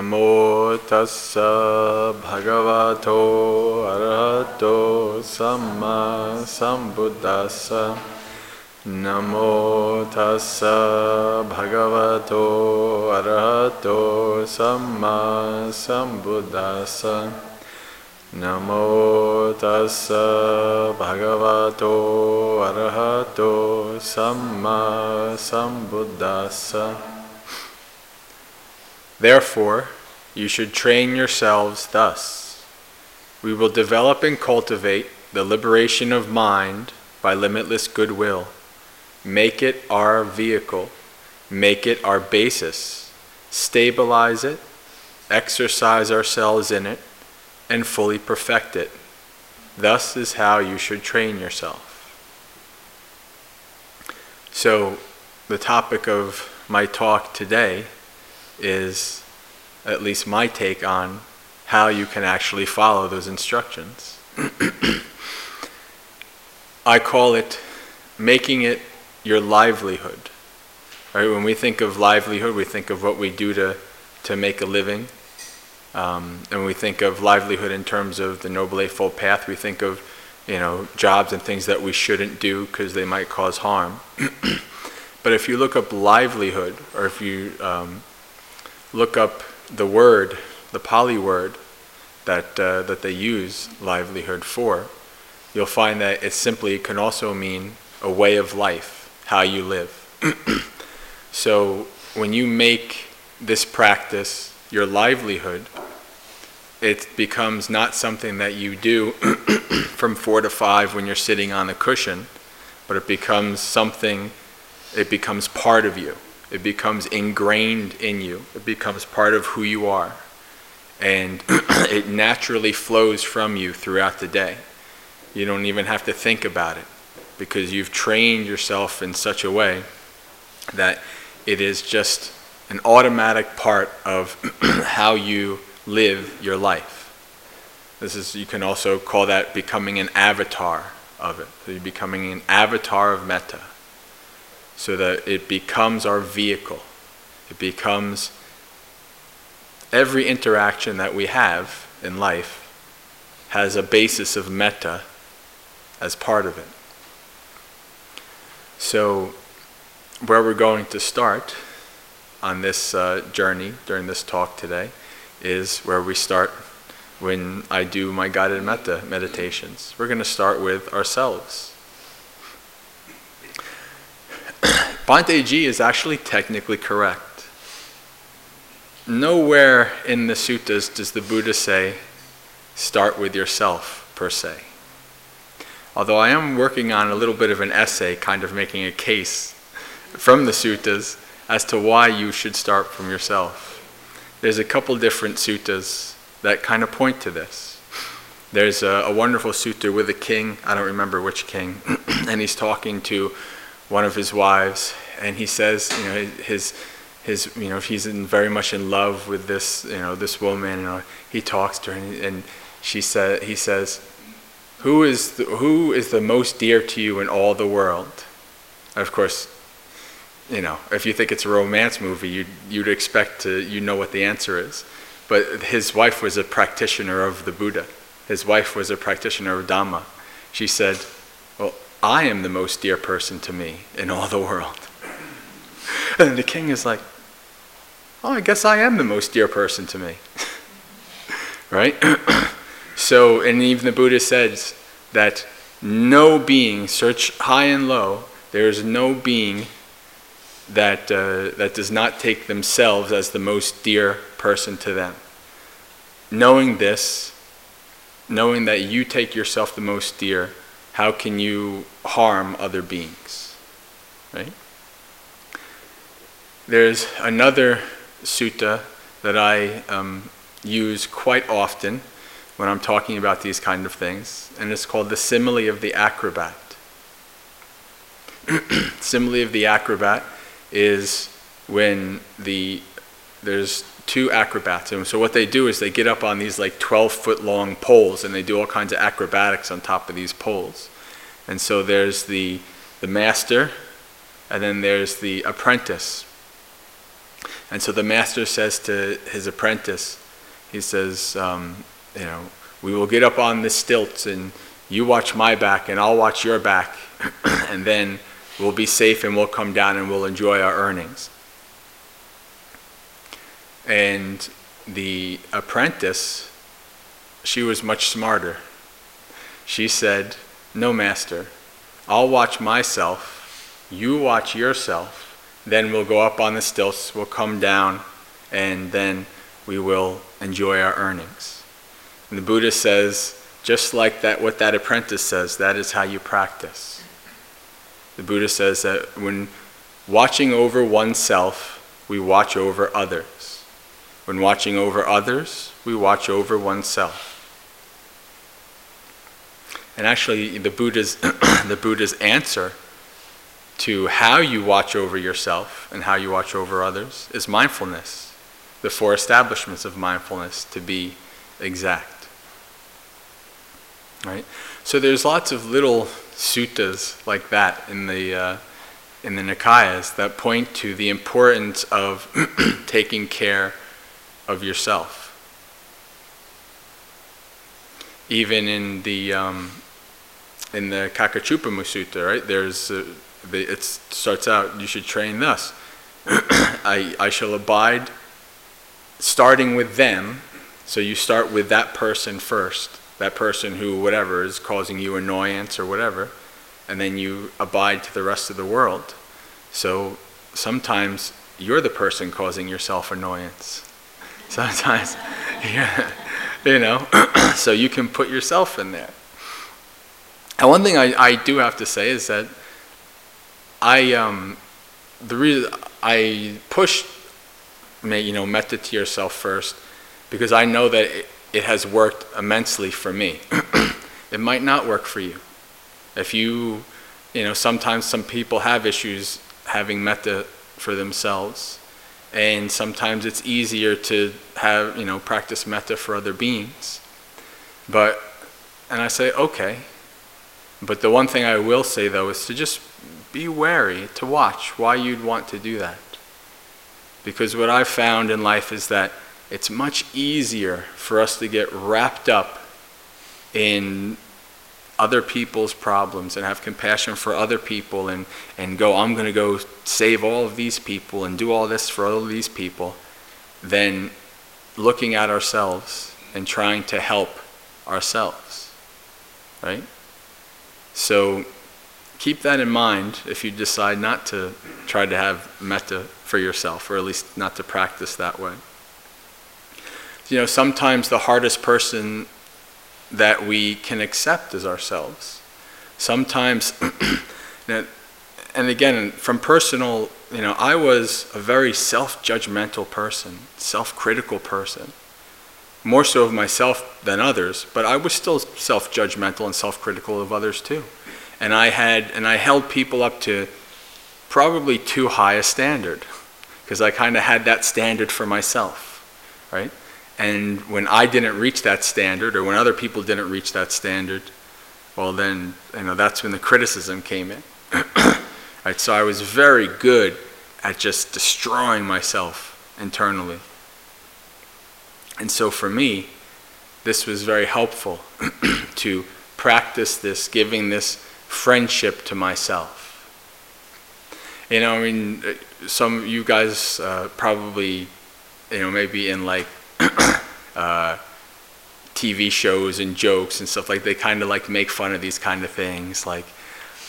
Namo tassa bhagavato arahato samma sambuddhassa. Namo tassa bhagavato arahato samma sambuddhassa. Namo tassa bhagavato arahato samma sambuddhassa. Therefore, you should train yourselves thus. We will develop and cultivate the liberation of mind by limitless goodwill. Make it our vehicle. Make it our basis. Stabilize it. Exercise ourselves in it. And fully perfect it. Thus is how you should train yourself. So the topic of my talk today is at least my take on how you can actually follow those instructions. I call it making it your livelihood. Right? When we think of livelihood, we think of what we do to make a living. And we think of livelihood in terms of the Noble Eightfold Path. We think of, jobs and things that we shouldn't do because they might cause harm. But if you look up livelihood, or if you look up the word, the Pali word that they use livelihood for, you'll find that it simply can also mean a way of life, how you live. So when you make this practice your livelihood, it becomes not something that you do from 4 to 5 when you're sitting on a cushion, but it becomes part of you. It becomes ingrained in you. It becomes part of who you are. And it naturally flows from you throughout the day. You don't even have to think about it because you've trained yourself in such a way that it is just an automatic part of how you live your life. You can also call that becoming an avatar of it. So you're becoming an avatar of Metta, so that it becomes our vehicle. It becomes every interaction that we have in life has a basis of Metta as part of it. So where we're going to start on this journey during this talk today is where we start when I do my guided metta meditations. We're going to start with ourselves. Bhante G is actually technically correct. Nowhere in the suttas does the Buddha say, start with yourself per se. Although I am working on a little bit of an essay, kind of making a case from the suttas as to why you should start from yourself. There's a couple different suttas that kind of point to this. There's a wonderful sutta with a king, I don't remember which king, and he's talking to one of his wives, and he says, his he's very much in love with this, this woman, he talks to her, and he says, who is the most dear to you in all the world? And of course, if you think it's a romance movie, you'd expect to, what the answer is. But his wife was a practitioner of the Buddha. His wife was a practitioner of Dhamma. She said, well, I am the most dear person to me in all the world. And the king is like, oh, I guess I am the most dear person to me. Right? So, and even the Buddha says that no being, search high and low, there is no being that does not take themselves as the most dear person to them. Knowing this, knowing that you take yourself the most dear, how can you harm other beings? Right? There's another sutta that I use quite often when I'm talking about these kind of things, and it's called the simile of the acrobat. Simile of the acrobat is when there's two acrobats, and so what they do is they get up on these like 12-foot long poles, and they do all kinds of acrobatics on top of these poles. And so there's the master, and then there's the apprentice. And so the master says to his apprentice, he says, we will get up on the stilts and you watch my back and I'll watch your back and then we'll be safe and we'll come down and we'll enjoy our earnings. And the apprentice, she was much smarter. She said, no master, I'll watch myself, you watch yourself, then we'll go up on the stilts, we'll come down, and then we will enjoy our earnings. And the Buddha says, just like that, what that apprentice says, that is how you practice. The Buddha says that when watching over oneself, we watch over others. When watching over others, we watch over oneself. And actually, the Buddha's answer to how you watch over yourself and how you watch over others is mindfulness. The four establishments of mindfulness, to be exact. Right? So there's lots of little suttas like that in the Nikayas that point to the importance of taking care of yourself. Even in the Kakachupa Sutta, right? It starts out, you should train thus. I shall abide, starting with them. So you start with that person first, that person who, whatever, is causing you annoyance or whatever, and then you abide to the rest of the world. So sometimes you're the person causing yourself annoyance. Sometimes, so you can put yourself in there. And one thing I do have to say is that the reason I pushed, metta to yourself first, because I know that it has worked immensely for me. It might not work for you. If you, sometimes some people have issues having metta for themselves, and sometimes it's easier to have, practice metta for other beings. And I say, okay. But the one thing I will say, though, is to just be wary, to watch why you'd want to do that. Because what I've found in life is that it's much easier for us to get wrapped up in other people's problems and have compassion for other people and go, I'm going to go save all of these people and do all this for all of these people, than looking at ourselves and trying to help ourselves, right? So keep that in mind if you decide not to try to have metta for yourself, or at least not to practice that way. Sometimes the hardest person that we can accept is ourselves. Sometimes, and again, from personal, I was a very self-judgmental person, self-critical person, more so of myself than others, but I was still self-judgmental and self-critical of others too. And I held people up to probably too high a standard, because I kind of had that standard for myself, right? And when I didn't reach that standard, or when other people didn't reach that standard, well then, that's when the criticism came in. Right, so I was very good at just destroying myself internally. And so for me, this was very helpful to practice this, giving this friendship to myself. Some of you guys probably, maybe in like, TV shows and jokes and stuff, like they kind of like make fun of these kind of things, like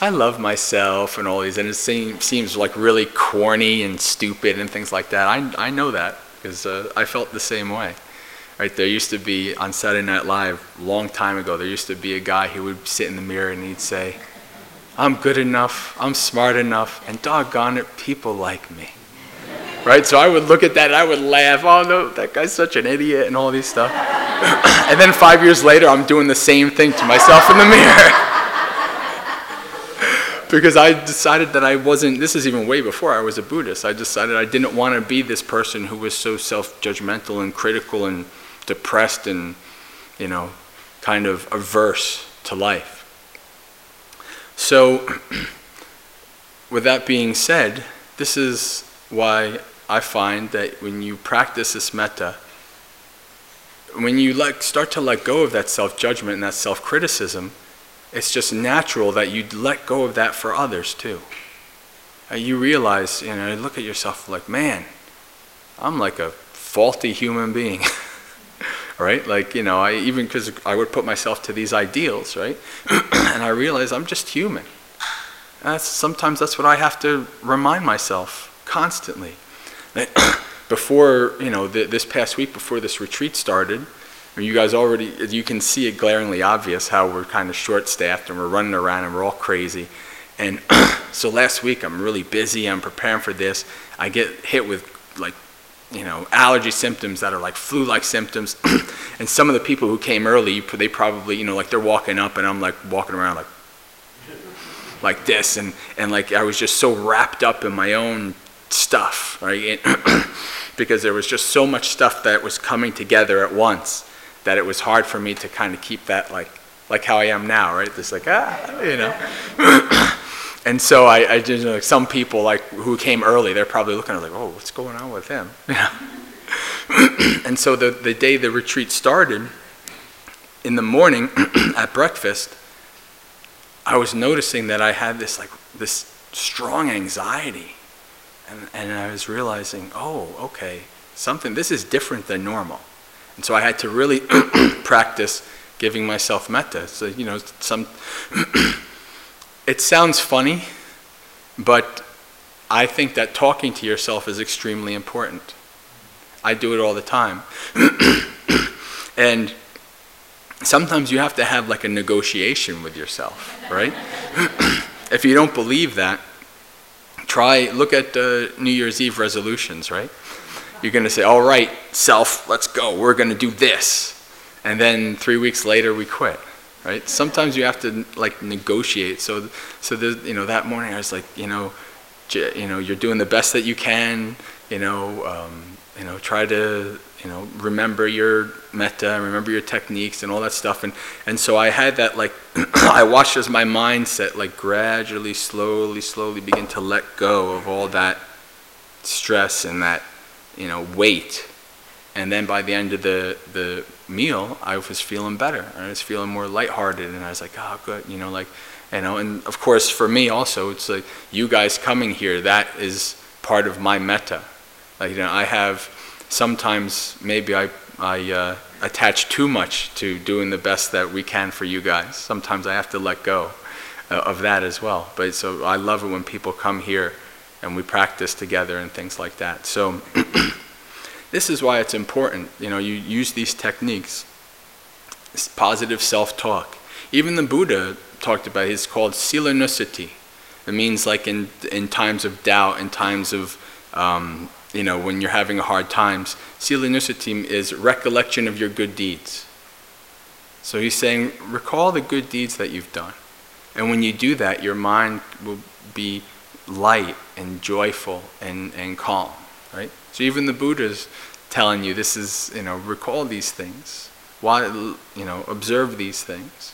I love myself and all these, and it seems like really corny and stupid and things like that. I know that because I felt the same way. Right, there used to be on Saturday Night Live long time ago, there used to be a guy who would sit in the mirror and he'd say, I'm good enough, I'm smart enough, and doggone it, people like me. Right, so I would look at that and I would laugh, oh no, that guy's such an idiot and all these stuff. And then 5 years later, I'm doing the same thing to myself in the mirror. Because I decided that this is even way before I was a Buddhist, I decided I didn't want to be this person who was so self-judgmental and critical and depressed and, kind of averse to life. So, with that being said, this is why I find that when you practice this metta, when you start to let go of that self-judgment and that self-criticism, it's just natural that you'd let go of that for others too. You realize, you look at yourself like, man, I'm like a faulty human being, right? Because I would put myself to these ideals, right? And I realize I'm just human. Sometimes that's what I have to remind myself constantly. Before, this past week, before this retreat started, you guys you can see it glaringly obvious how we're kind of short-staffed and we're running around and we're all crazy. And so last week I'm really busy, I'm preparing for this. I get hit with allergy symptoms that are like flu-like symptoms. And some of the people who came early, they probably, they're walking up and I'm walking around like this. And I was just so wrapped up in my own stuff, right? Because there was just so much stuff that was coming together at once that it was hard for me to kind of keep that like how I am now, right? This And so I just, some people who came early, they're probably looking at oh, what's going on with him? And so the day the retreat started, in the morning at breakfast, I was noticing that I had this strong anxiety. And I was realizing, okay, this is different than normal. And so I had to really practice giving myself metta. So, it sounds funny, but I think that talking to yourself is extremely important. I do it all the time. And sometimes you have to have a negotiation with yourself, right? If you don't believe that, look at New Year's Eve resolutions, right? You're going to say, all right, self, let's go. We're going to do this. And then 3 weeks later, we quit, right? Sometimes you have to negotiate. So that morning I was you're doing the best that you can, try to, remember your metta, remember your techniques and all that stuff. And so I had that I watched as my mindset gradually, slowly begin to let go of all that stress and that, weight. And then by the end of the meal, I was feeling better. I was feeling more lighthearted and I was good, and of course for me also, it's you guys coming here, that is part of my metta. I have, sometimes maybe I attach too much to doing the best that we can for you guys. Sometimes I have to let go of that as well. But so I love it when people come here and we practice together and things like that. So this is why it's important. You use these techniques. It's positive self-talk. Even the Buddha talked about it. It's called sila nusati. It means in times of doubt, in times of when you're having hard times, sila nusati is recollection of your good deeds. So he's saying, recall the good deeds that you've done. And when you do that, your mind will be light and joyful and calm, right? So even the Buddha's telling you, this is, recall these things. Why, observe these things.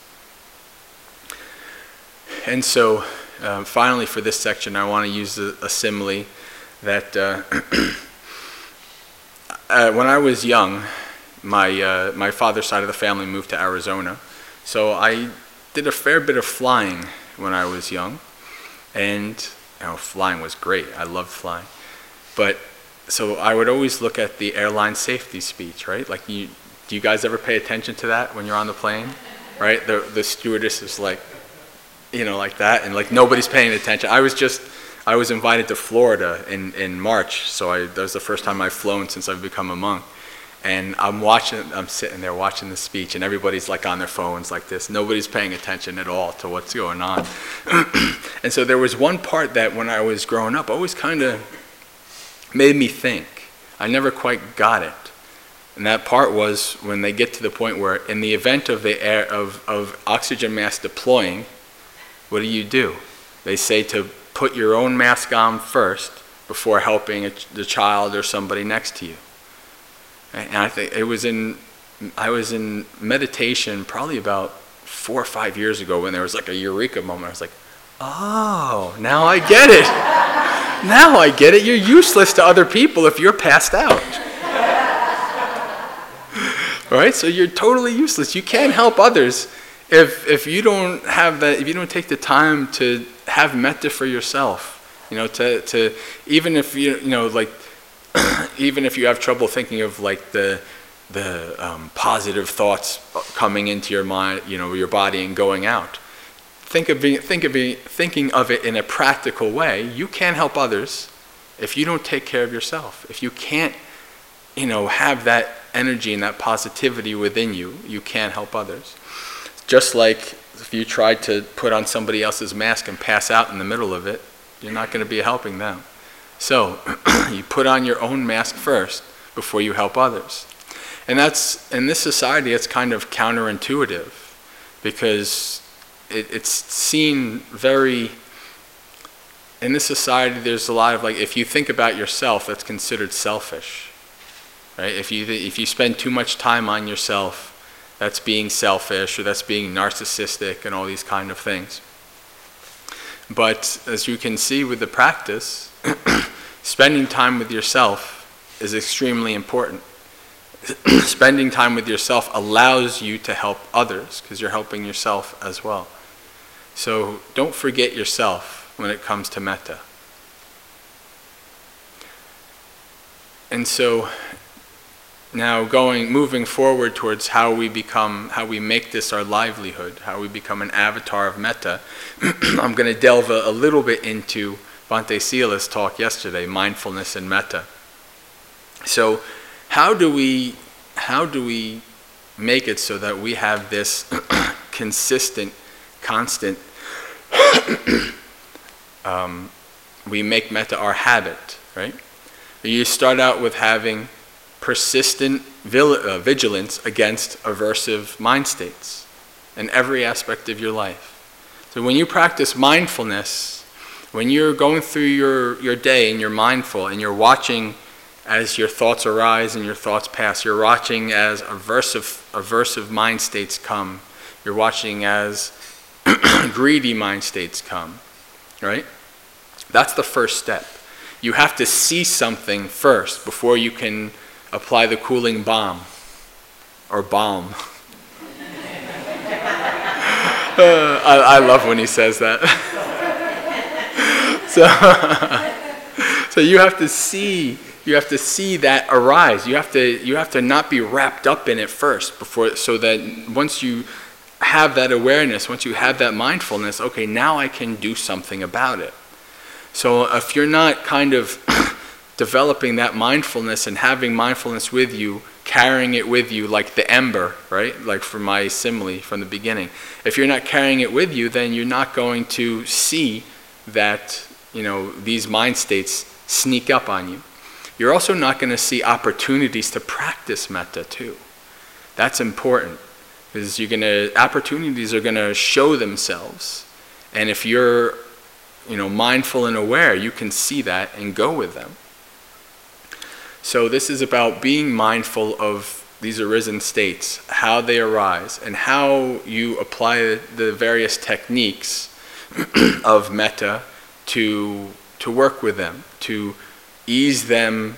And so, finally for this section, I want to use a simile that when I was young, my father's side of the family moved to Arizona. So I did a fair bit of flying when I was young. And flying was great. I loved flying. But so I would always look at the airline safety speech, right? Do you guys ever pay attention to that when you're on the plane? Right? The stewardess is like that. And nobody's paying attention. I was invited to Florida in March, so that was the first time I've flown since I've become a monk. And I'm sitting there watching the speech, and everybody's on their phones like this. Nobody's paying attention at all to what's going on. And so there was one part that when I was growing up, always kind of made me think. I never quite got it. And that part was when they get to the point where, in the event of the air of oxygen mask deploying, what do? They say to put your own mask on first before helping the child or somebody next to you. And I think I was in meditation probably about 4 or 5 years ago when there was a eureka moment. I was now I get it. Now I get it. You're useless to other people if you're passed out. Right? So you're totally useless. You can't help others if you don't have that, if you don't take the time to have metta for yourself. You know, to even if you know like even if you have trouble thinking of like the positive thoughts coming into your mind, you know, your body and going out. Thinking of it in a practical way. You can't help others if you don't take care of yourself. If you can't, you know, have that energy and that positivity within you, you can't help others. Just like if you try to put on somebody else's mask and pass out in the middle of it, you're not going to be helping them. So you put on your own mask first before you help others. And that's, in this society, it's kind of counterintuitive because it's seen very, in this society there's a lot of like, if you think about yourself, that's considered selfish, right? If you spend too much time on yourself, that's being selfish or that's being narcissistic and all these kind of things. But as you can see with the practice, spending time with yourself is extremely important. Spending time with yourself allows you to help others because you're helping yourself as well. So don't forget yourself when it comes to metta. And so now moving forward towards how we make this our livelihood, how we become an avatar of metta, I'm going to delve a little bit into Bhante Sila's talk yesterday, mindfulness and metta. So how do we make it so that we have this consistent, constant, we make metta our habit, right? You start out with having persistent vigilance against aversive mind states in every aspect of your life. So when you practice mindfulness, when you're going through your day and you're mindful and you're watching as your thoughts arise and your thoughts pass, you're watching as aversive mind states come. You're watching as greedy mind states come, right? That's the first step. You have to see something first before you can apply the cooling balm. I love when he says that. So you have to see that arise. You have to not be wrapped up in it first before, so that once you have that awareness, once you have that mindfulness, okay, now I can do something about it. So if you're not kind of developing that mindfulness and having mindfulness with you, carrying it with you like the ember, right? Like from my simile from the beginning. If you're not carrying it with you, then you're not going to see that, you know, these mind states sneak up on you. You're also not going to see opportunities to practice metta too. That's important because opportunities are going to show themselves, and if you're, you know, mindful and aware, you can see that and go with them. So this is about being mindful of these arisen states, how they arise, and how you apply the various techniques of metta to work with them, to ease them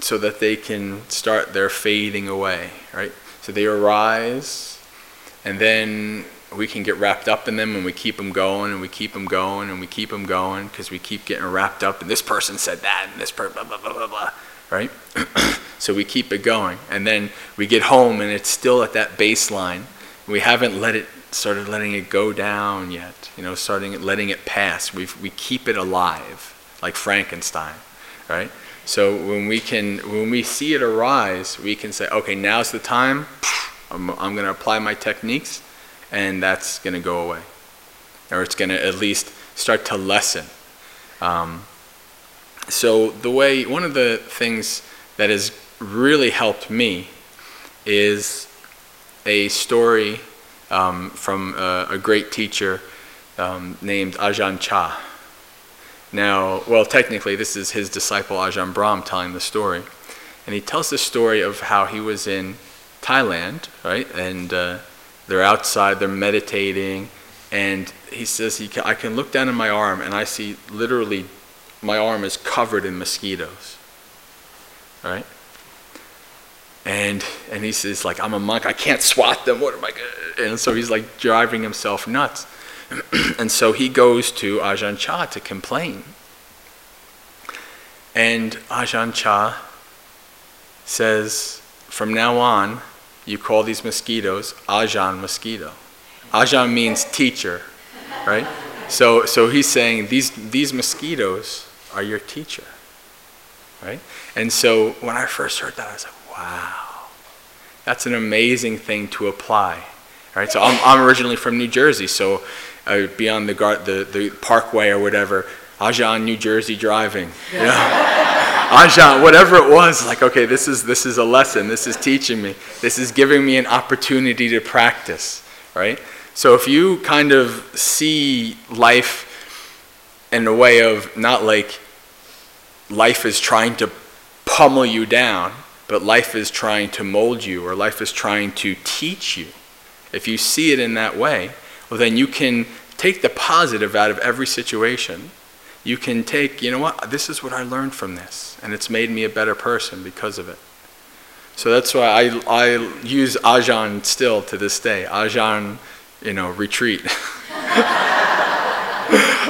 so that they can start their fading away, right? So they arise, and then we can get wrapped up in them, and we keep them going, and we keep them going, and we keep them going, because we keep getting wrapped up, and this person said that, and this person, blah, blah, blah, blah, blah, right? So we keep it going, and then we get home, and it's still at that baseline. We haven't started letting it go down yet, you know, letting it pass. We keep it alive, like Frankenstein, right? So when we see it arise, we can say, okay, now's the time. I'm going to apply my techniques, and that's going to go away, or it's going to at least start to lessen. So one of the things that has really helped me is a story from a great teacher named Ajahn Chah. Now, well, technically, this is his disciple Ajahn Brahm telling the story. And he tells the story of how he was in Thailand, right? And they're outside, they're meditating. And he says, I can look down at my arm and I see literally my arm is covered in mosquitoes, right? And he says, like, I'm a monk, I can't swat them, what am I gonna? And so he's like driving himself nuts. And so he goes to Ajahn Chah to complain. And Ajahn Chah says, from now on, you call these mosquitoes Ajahn mosquito. Ajahn means teacher, right? So he's saying these mosquitoes are your teacher, right? And so when I first heard that, I was like, wow, that's an amazing thing to apply, right? So I'm originally from New Jersey, so I would be on the parkway or whatever, Ajahn New Jersey driving, you know? Ajahn, whatever it was, like, okay, this is a lesson, this is teaching me, this is giving me an opportunity to practice, right? So if you kind of see life in a way of not like life is trying to pummel you down, but life is trying to mold you, or life is trying to teach you, if you see it in that way, well, then you can take the positive out of every situation. You can take, you know what, this is what I learned from this, and it's made me a better person because of it. So that's why I use Ajahn still to this day. Ajahn, you know, retreat.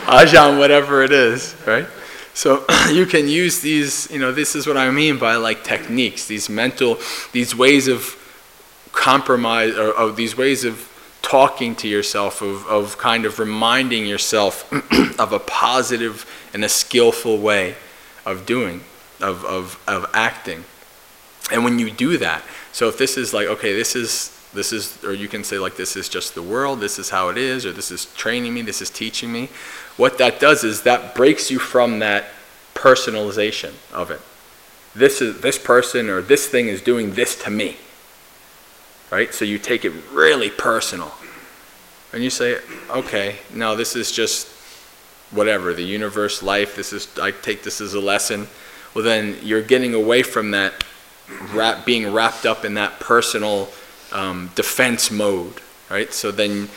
Ajahn, whatever it is, right? So you can use these, you know, this is what I mean by like techniques, these ways of compromise, or these ways of talking to yourself, of kind of reminding yourself of a positive and a skillful way of doing, of acting. And when you do that, so if this is like, okay, this is, or you can say like, this is just the world, this is how it is, or this is training me, this is teaching me. What that does is that breaks you from that personalization of it. This person or this thing is doing this to me. Right? So you take it really personal. And you say, okay, no, this is just whatever, the universe, life, I take this as a lesson. Well, then you're getting away from that, being wrapped up in that personal defense mode, right? So then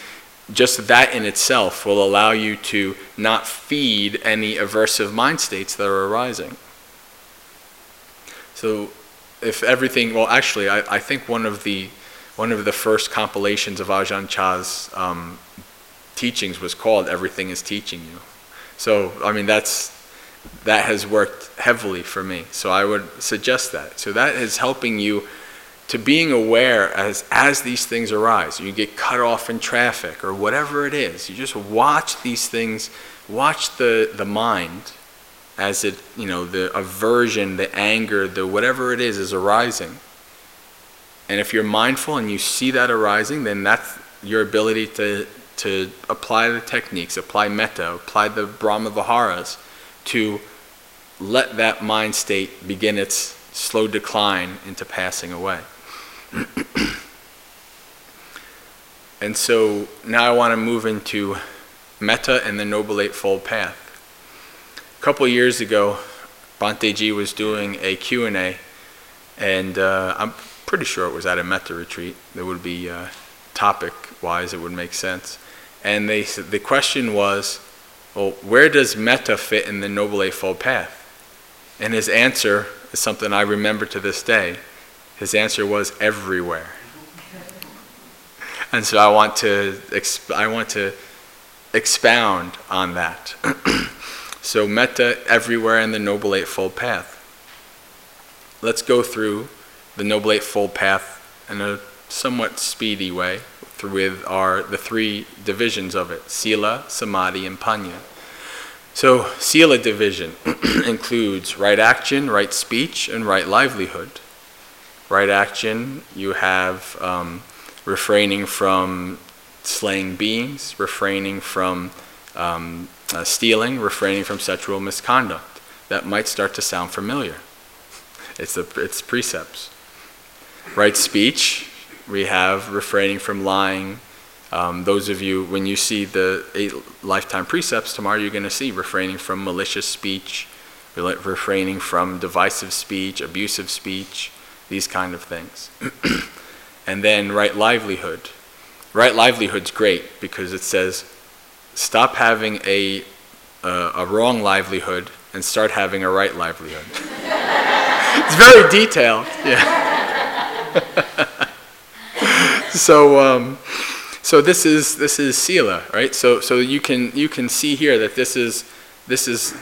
just that in itself will allow you to not feed any aversive mind states that are arising. So if everything, well, actually, I think one of the first compilations of Ajahn Chah's teachings was called Everything is Teaching You. So, I mean, that has worked heavily for me. So I would suggest that. So that is helping you to being aware as these things arise. You get cut off in traffic or whatever it is. You just watch these things, watch the mind as it, you know, the aversion, the anger, the whatever it is arising. And if you're mindful and you see that arising, then that's your ability to apply the techniques, apply metta, apply the Brahma-viharas to let that mind state begin its slow decline into passing away. And so now I want to move into metta and the Noble Eightfold Path. A couple years ago, Bhante G was doing a Q&A, and I'm pretty sure it was at a Metta retreat. There would be topic-wise, it would make sense. And the question was, well, where does Metta fit in the Noble Eightfold Path? And his answer is something I remember to this day. His answer was everywhere. And so I want to expound on that. So Metta everywhere in the Noble Eightfold Path. Let's go through the Noble Eightfold Path in a somewhat speedy way with the three divisions of it, Sila, Samadhi, and Panya. So Sila division includes right action, right speech, and right livelihood. Right action, you have refraining from slaying beings, refraining from stealing, refraining from sexual misconduct. That might start to sound familiar. It's precepts. Right speech, we have refraining from lying. Those of you, when you see the 8 lifetime precepts tomorrow, you're going to see refraining from malicious speech, refraining from divisive speech, abusive speech, these kind of things. And then right livelihood. Right livelihood's great because it says, stop having a wrong livelihood and start having a right livelihood. It's very detailed. Yeah. So this is sila, right? So you can see here that this is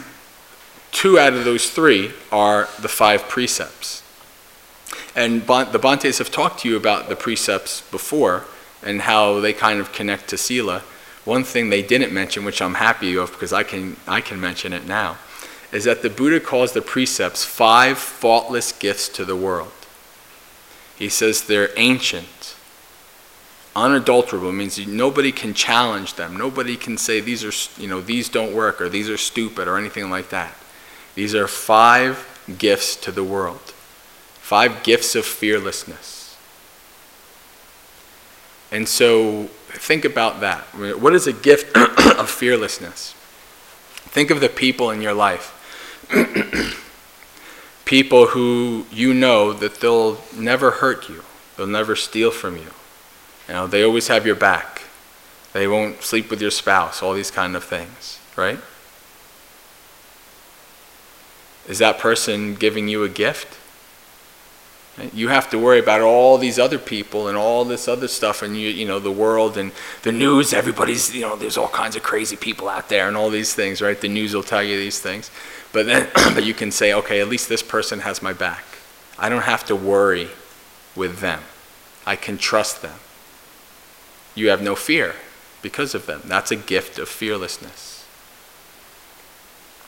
two out of those three are the five precepts. And the Bhantes have talked to you about the precepts before and how they kind of connect to sila. One thing they didn't mention, which I'm happy of because I can mention it now, is that the Buddha calls the precepts five faultless gifts to the world. He says they're ancient, unadulterable, means nobody can challenge them. Nobody can say these are, these don't work or these are stupid or anything like that. These are five gifts to the world. Five gifts of fearlessness. And so think about that. What is a gift of fearlessness? Think of the people in your life. People who you know that they'll never hurt you. They'll never steal from you. They always have your back. They won't sleep with your spouse. All these kind of things, right? Is that person giving you a gift? You have to worry about all these other people and all this other stuff, and the world and the news. Everybody's, there's all kinds of crazy people out there and all these things, right? The news will tell you these things, but then you can say, okay, at least this person has my back. I don't have to worry with them. I can trust them. You have no fear because of them. That's a gift of fearlessness.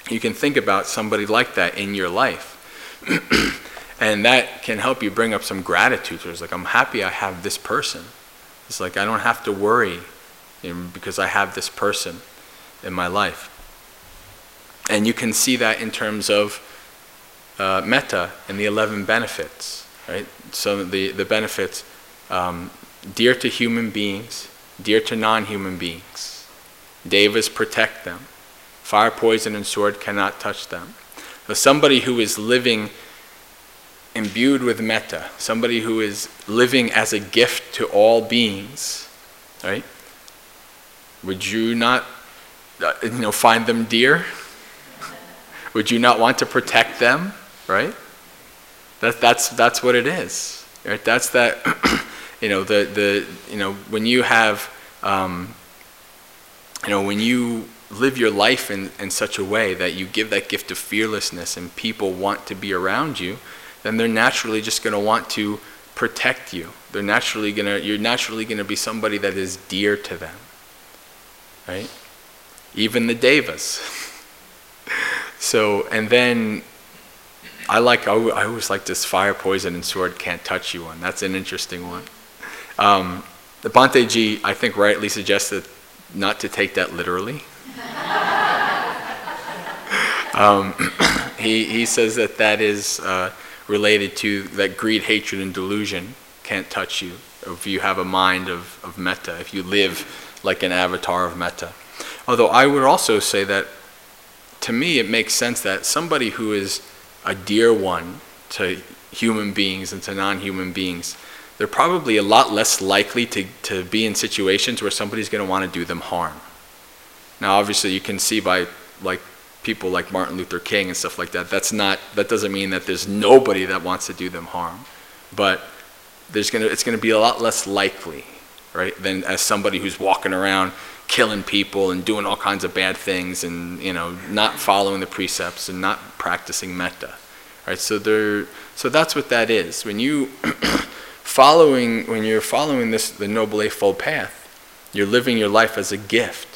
You can think about somebody like that in your life. And that can help you bring up some gratitude. It's like, I'm happy I have this person. It's like, I don't have to worry because I have this person in my life. And you can see that in terms of metta and the 11 benefits, right? So the benefits, dear to human beings, dear to non-human beings. Devas protect them. Fire, poison, and sword cannot touch them. So somebody who is living imbued with metta, somebody who is living as a gift to all beings, right? Would you not, find them dear? Would you not want to protect them, right? That's what it is, right? That's that, when you have, when you live your life in such a way that you give that gift of fearlessness and people want to be around you, then they're naturally just going to want to protect you. You're naturally going to be somebody that is dear to them, right? Even the devas. So, and then I always like this fire, poison, and sword can't touch you one. That's an interesting one. The Bhante G, I think, rightly suggested not to take that literally. He says that is... related to that greed, hatred, and delusion can't touch you if you have a mind of metta, if you live like an avatar of metta. Although I would also say that to me it makes sense that somebody who is a dear one to human beings and to non-human beings, they're probably a lot less likely to be in situations where somebody's going to want to do them harm. Now obviously you can see by people like Martin Luther King and stuff like that. That doesn't mean that there's nobody that wants to do them harm, but it's gonna be a lot less likely, right? Than as somebody who's walking around killing people and doing all kinds of bad things and not following the precepts and not practicing metta, right? So that's what that is. When you're following the Noble Eightfold Path, you're living your life as a gift.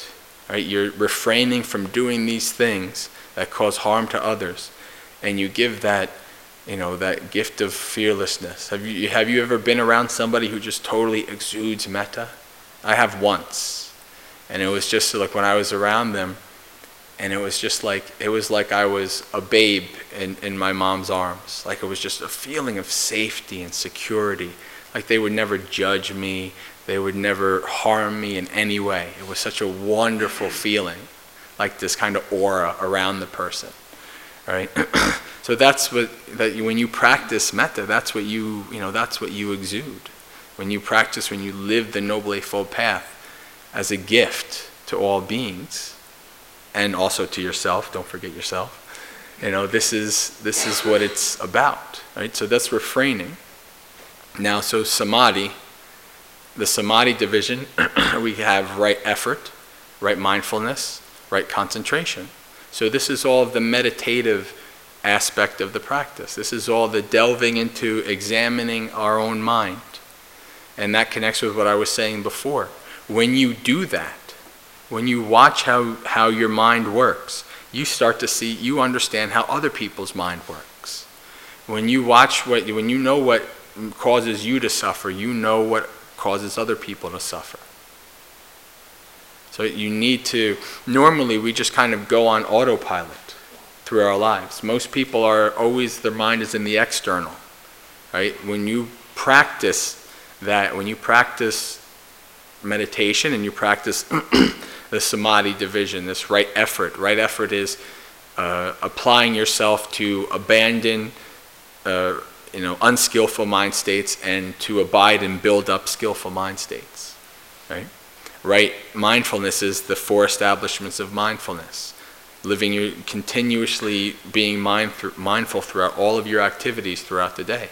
Right, you're refraining from doing these things that cause harm to others, and you give that, that gift of fearlessness. Have you ever been around somebody who just totally exudes metta? I have once, and it was just like when I was around them, and it was like I was a babe in my mom's arms. Like it was just a feeling of safety and security. Like they would never judge me. They would never harm me in any way. It was such a wonderful feeling, like this kind of aura around the person, right? So that's when you practice metta, that's what you exude. When you live the Noble Eightfold Path as a gift to all beings, and also to yourself, don't forget yourself, You know, this is what it's about, right? So that's refraining. Now, so samadhi, the samadhi division, we have right effort, right mindfulness, right concentration. So this is all the meditative aspect of the practice. This is all the delving into examining our own mind. And that connects with what I was saying before. When you do that, when you watch how your mind works, you start to see, you understand how other people's mind works. When you watch when you know what causes you to suffer, you know what causes other people to suffer. So you need to, normally we just kind of go on autopilot through our lives. Most people are always, their mind is in the external, right? When you practice that, when you practice meditation and you practice the samadhi division, this right effort. Right effort is applying yourself to abandon unskillful mind states and to abide and build up skillful mind states. Right? Right mindfulness is the four establishments of mindfulness. Living continuously being mindful throughout all of your activities throughout the day.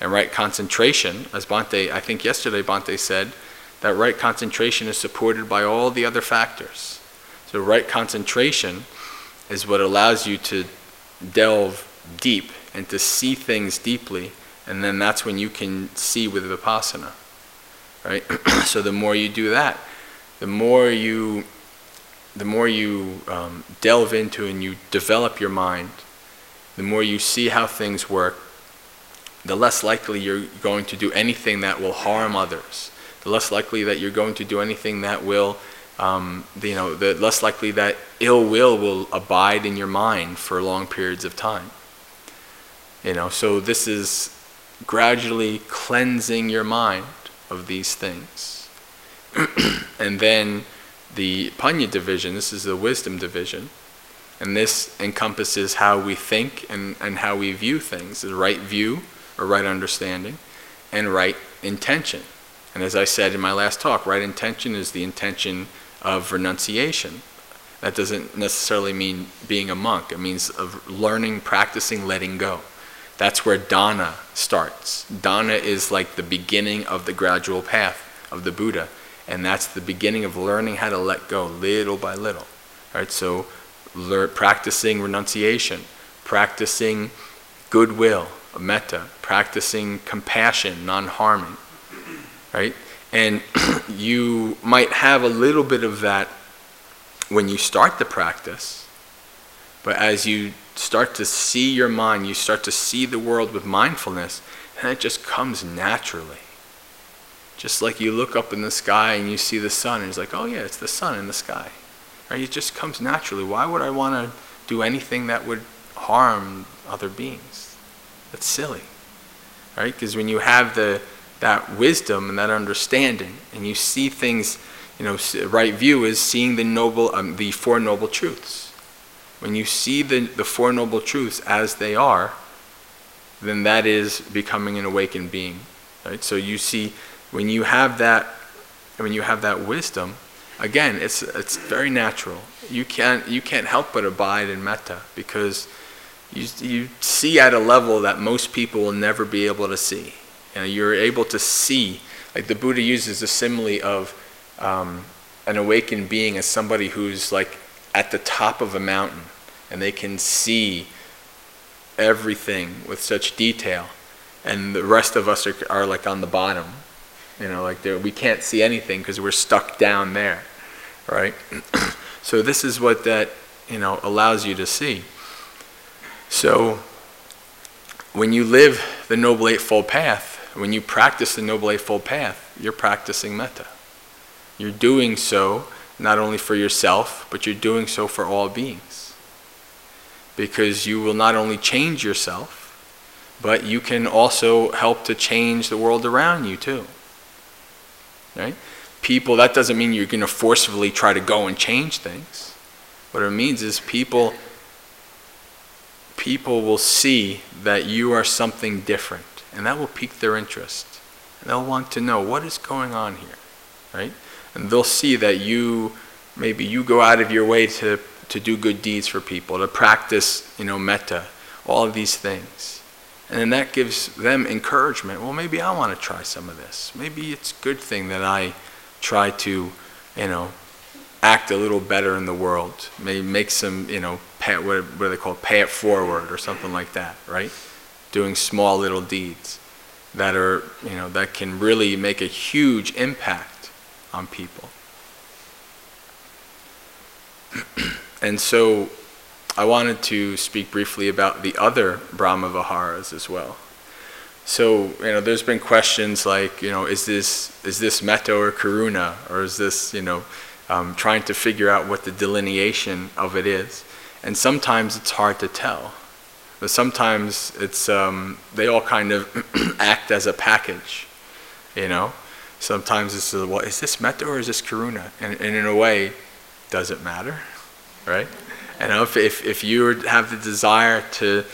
And right concentration, as Bhante, I think yesterday Bhante said, that right concentration is supported by all the other factors. So right concentration is what allows you to delve deep and to see things deeply, and then that's when you can see with vipassana, right? So the more you do that, the more you delve into and you develop your mind, the more you see how things work, the less likely you're going to do anything that will harm others. The less likely that you're going to do anything that will, the less likely that ill will abide in your mind for long periods of time. You know, so this is gradually cleansing your mind of these things. And then the Punya division, this is the wisdom division. And this encompasses how we think and how we view things, the right view or right understanding and right intention. And as I said in my last talk, right intention is the intention of renunciation. That doesn't necessarily mean being a monk. It means of learning, practicing, letting go. That's where Dhamma starts. Dhamma is like the beginning of the gradual path of the Buddha. And that's the beginning of learning how to let go little by little. All right, so practicing renunciation, practicing goodwill, metta, practicing compassion, non-harming. Right? And you might have a little bit of that when you start the practice, but as you start to see your mind, you start to see the world with mindfulness, and it just comes naturally. Just like you look up in the sky and you see the sun, and it's like, oh yeah, it's the sun in the sky. Right? It just comes naturally. Why would I want to do anything that would harm other beings? That's silly. Right? Because when you have that wisdom and that understanding, and you see things, right view is seeing the Four Noble Truths. When you see the Four Noble Truths as they are, then that is becoming an awakened being, right? So you see, when you have that wisdom, again, it's very natural. You can't help but abide in metta because you see at a level that most people will never be able to see. You're able to see, like the Buddha uses the simile of an awakened being as somebody who's like at the top of a mountain and they can see everything with such detail, and the rest of us are like on the bottom, we can't see anything because we're stuck down there, right? So this is what that allows you to see. So when you live the Noble Eightfold Path, when you practice the Noble Eightfold Path, you're practicing metta. You're doing so not only for yourself, but you're doing so for all beings. Because you will not only change yourself, but you can also help to change the world around you too. Right? People, that doesn't mean you're going to forcefully try to go and change things. What it means is people will see that you are something different, and that will pique their interest. And they'll want to know what is going on here, right? And they'll see that maybe you go out of your way to to do good deeds for people, to practice, metta, all of these things. And then that gives them encouragement. Well, maybe I want to try some of this. Maybe it's a good thing that I try to, act a little better in the world. Maybe make some, what do they call it? Pay it forward or something like that, right? Doing small little deeds that are, that can really make a huge impact on people. And so I wanted to speak briefly about the other Brahma Viharas as well. So, there's been questions like, is this metta or karuna? Or is this, trying to figure out what the delineation of it is. And sometimes it's hard to tell. But sometimes it's, they all kind of act as a package, Sometimes it's, well, is this metta or is this karuna? And in a way, does it matter, right? And if you have the desire to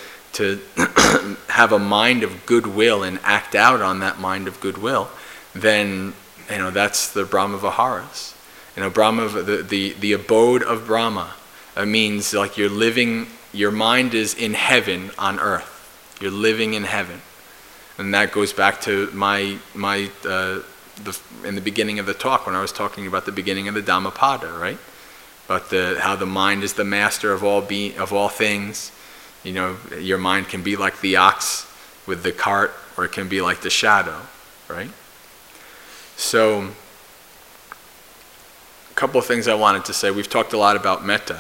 have a mind of goodwill and act out on that mind of goodwill, then that's the Brahma Viharas. Brahma, the abode of Brahma. It means like you're living. Your mind is in heaven on earth. You're living in heaven, and that goes back to in the beginning of the talk when I was talking about the beginning of the Dhammapada, right? But how the mind is the master of all things. Your mind can be like the ox with the cart, or it can be like the shadow, right? So, a couple of things I wanted to say. We've talked a lot about metta.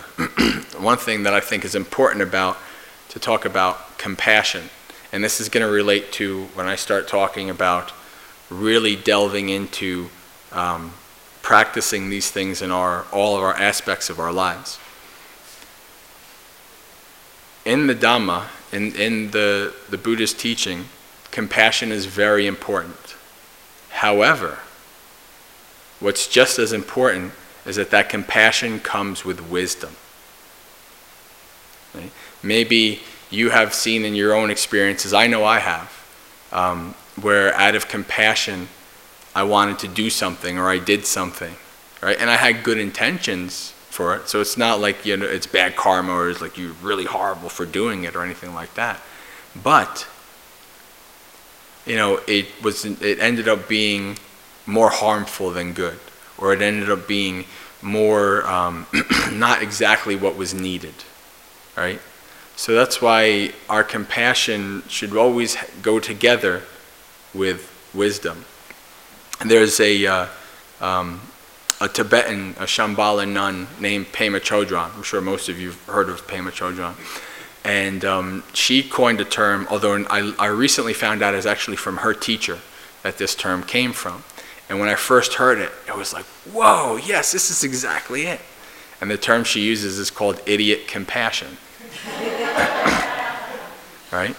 One thing that I think is important to talk about compassion, and this is going to relate to when I start talking about really delving into practicing these things in all of our aspects of our lives. In the Dhamma, in the Buddha's teaching, compassion is very important. However, what's just as important is that compassion comes with wisdom. Right? Maybe you have seen in your own experiences, I know I have, where out of compassion, I wanted to do something, or I did something, right? And I had good intentions for it, so it's not like it's bad karma, or it's like you're really horrible for doing it, or anything like that. But it ended up being more harmful than good, or it ended up being more not exactly what was needed, right? So that's why our compassion should always go together with wisdom. There's a Tibetan, a Shambhala nun named Pema Chodron. I'm sure most of you have heard of Pema Chodron. And she coined a term, although I recently found out it's actually from her teacher that this term came from. And when I first heard it, it was like, whoa, yes, this is exactly it. And the term she uses is called idiot compassion. Right?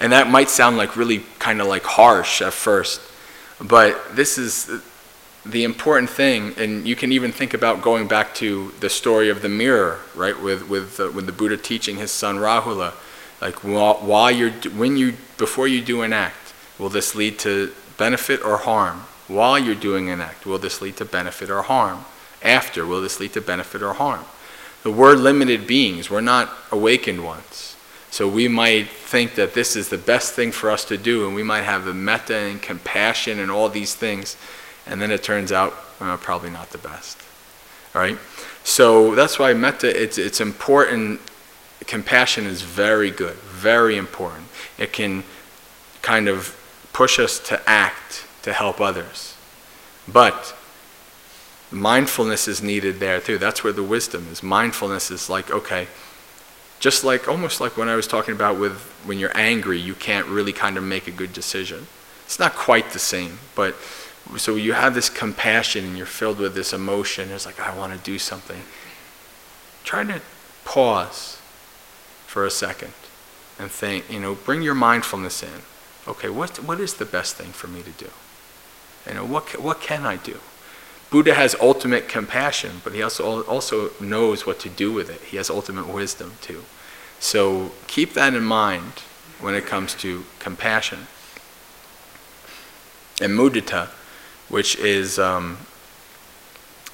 And that might sound like really kind of like harsh at first. But this is the important thing, and you can even think about going back to the story of the mirror, right? With the Buddha teaching his son Rahula, like before you do an act, will this lead to benefit or harm? While you're doing an act, will this lead to benefit or harm? After, will this lead to benefit or harm? We're limited beings; we're not awakened ones. So we might think that this is the best thing for us to do, and we might have the metta and compassion and all these things, and then it turns out probably not the best, right? So that's why metta, it's important. Compassion is very good, very important. It can kind of push us to act, to help others. But mindfulness is needed there too. That's where the wisdom is. Mindfulness is like, okay, just like, almost like when I was talking about when you're angry, you can't really kind of make a good decision. It's not quite the same, but so you have this compassion and you're filled with this emotion. It's like, I want to do something. Try to pause for a second and think, bring your mindfulness in. Okay, what is the best thing for me to do? What can I do? Buddha has ultimate compassion, but he also knows what to do with it. He has ultimate wisdom too. So keep that in mind when it comes to compassion. And mudita, which is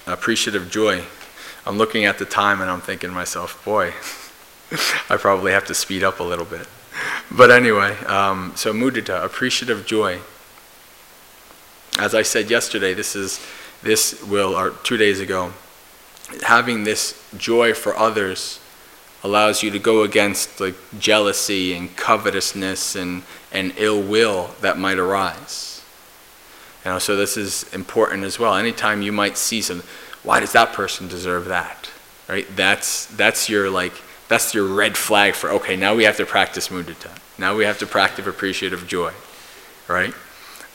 appreciative joy. I'm looking at the time and I'm thinking to myself, boy, I probably have to speed up a little bit. But anyway, so mudita, appreciative joy. As I said yesterday, or 2 days ago, having this joy for others allows you to go against like jealousy and covetousness and ill will that might arise. You know, so this is important as well. Anytime you might see something, why does that person deserve that? Right? That's your red flag for, okay, now we have to practice mudita. Now we have to practice appreciative joy, right?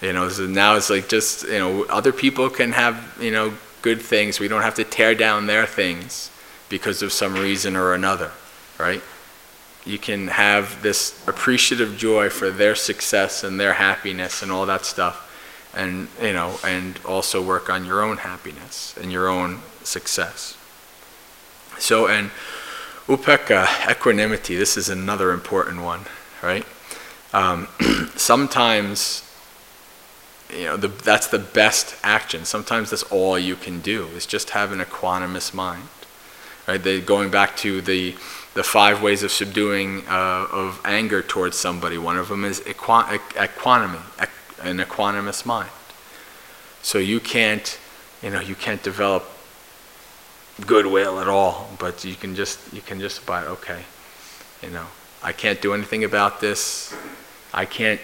You know, so now it's like just, you know, other people can have, you know, good things. We don't have to tear down their things because of some reason or another, right? You can have this appreciative joy for their success and their happiness and all that stuff, and, you know, and also work on your own happiness and your own success. So, and upeka, equanimity, this is another important one, right? Sometimes, you know, that's the best action. Sometimes that's all you can do is just have an equanimous mind, right? Going back to the 5 ways of subduing of anger towards somebody, one of them is equanimity, an equanimous mind. So you can't develop goodwill at all, but you can just abide. Okay, you know, I can't do anything about this. I can't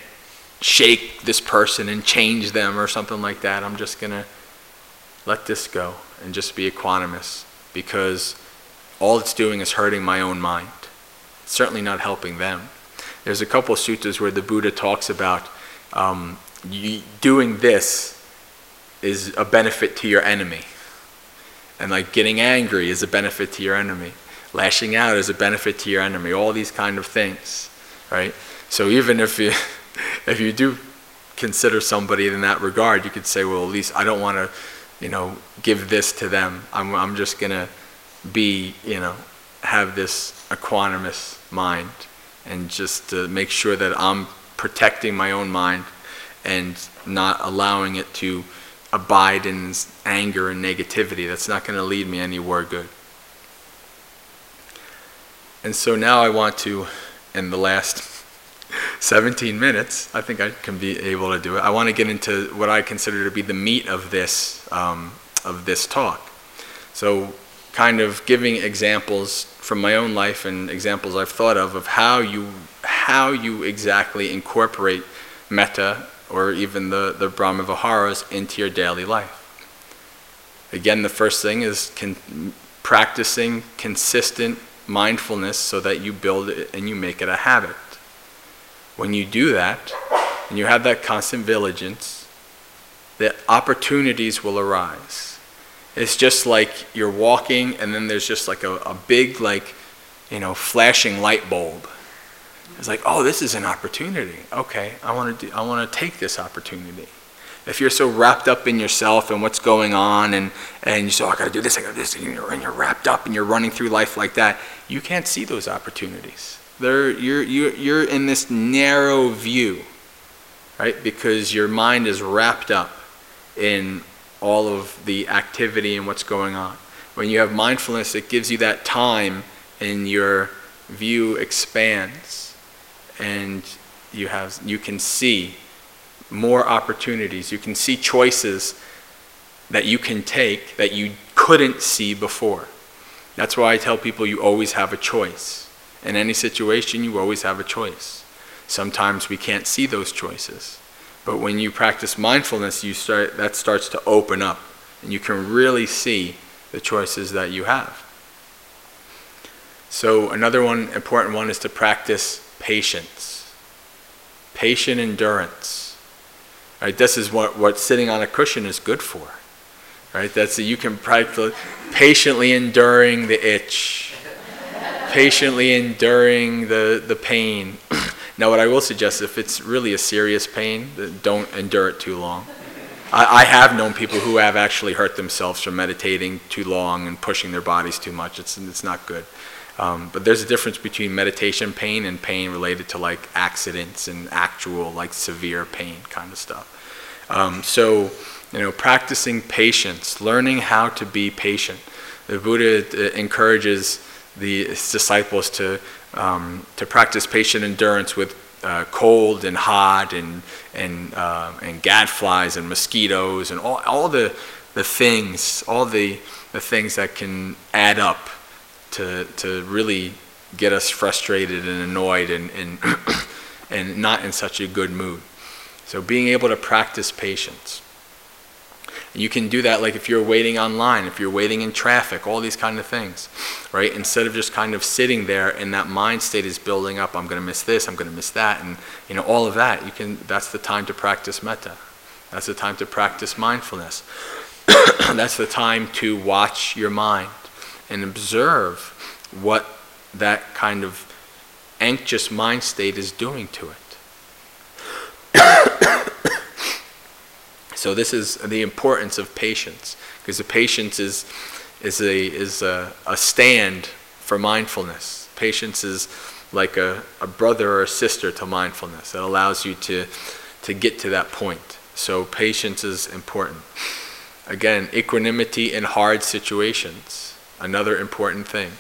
shake this person and change them or something like that. I'm just gonna let this go and just be equanimous, because all it's doing is hurting my own mind. It's certainly not helping them. There's a couple of suttas where the Buddha talks about doing this is a benefit to your enemy. And like getting angry is a benefit to your enemy. Lashing out is a benefit to your enemy. All these kind of things, right? So even if you do consider somebody in that regard, you could say, well, at least I don't want to, you know, give this to them. I'm just going to be, you know, have this equanimous mind and just to make sure that I'm protecting my own mind and not allowing it to abide in anger and negativity. That's not going to lead me anywhere good. And so now I want to, in the last 17 minutes, I think I can be able to do it. I want to get into what I consider to be the meat of this talk. So kind of giving examples from my own life and examples I've thought of how you exactly incorporate metta or even the Brahma Viharas into your daily life. Again, the first thing is practicing consistent mindfulness so that you build it and you make it a habit. When you do that, and you have that constant vigilance, the opportunities will arise. It's just like you're walking and then there's just like a big, like, you know, flashing light bulb. It's like, oh, this is an opportunity. Okay, I want to take this opportunity. If you're so wrapped up in yourself and what's going on and you say, oh, I got to do this, I got to do this, and you're wrapped up and you're running through life like that, you can't see those opportunities. You're in this narrow view, right? Because your mind is wrapped up in all of the activity and what's going on. When you have mindfulness, it gives you that time and your view expands and you can see more opportunities. You can see choices that you can take that you couldn't see before. That's why I tell people you always have a choice. In any situation, you always have a choice. Sometimes we can't see those choices. But when you practice mindfulness, that starts to open up. And you can really see the choices that you have. So another one, important one, is to practice patience. Patient endurance. Right, this is what sitting on a cushion is good for. Right, you can practice patiently enduring the itch. Patiently enduring the pain. Now what I will suggest, if it's really a serious pain, don't endure it too long. I have known people who have actually hurt themselves from meditating too long and pushing their bodies too much. It's not good. But there's a difference between meditation pain and pain related to like accidents and actual like severe pain kind of stuff. So, you know, practicing patience, learning how to be patient. The Buddha encourages the disciples to practice patient endurance with cold and hot and gadflies and mosquitoes and all the things that can add up to really get us frustrated and annoyed and and not in such a good mood. So being able to practice patience. And you can do that, like if you're waiting online, if you're waiting in traffic, all these kind of things, right? Instead of just kind of sitting there and that mind state is building up, I'm going to miss this, I'm going to miss that, and all of that. That's the time to practice metta. That's the time to practice mindfulness. That's the time to watch your mind and observe what that kind of anxious mind state is doing to it. So this is the importance of patience, because the patience is a stand for mindfulness. Patience is like a brother or a sister to mindfulness. It allows you to get to that point. So patience is important. Again, equanimity in hard situations, another important thing.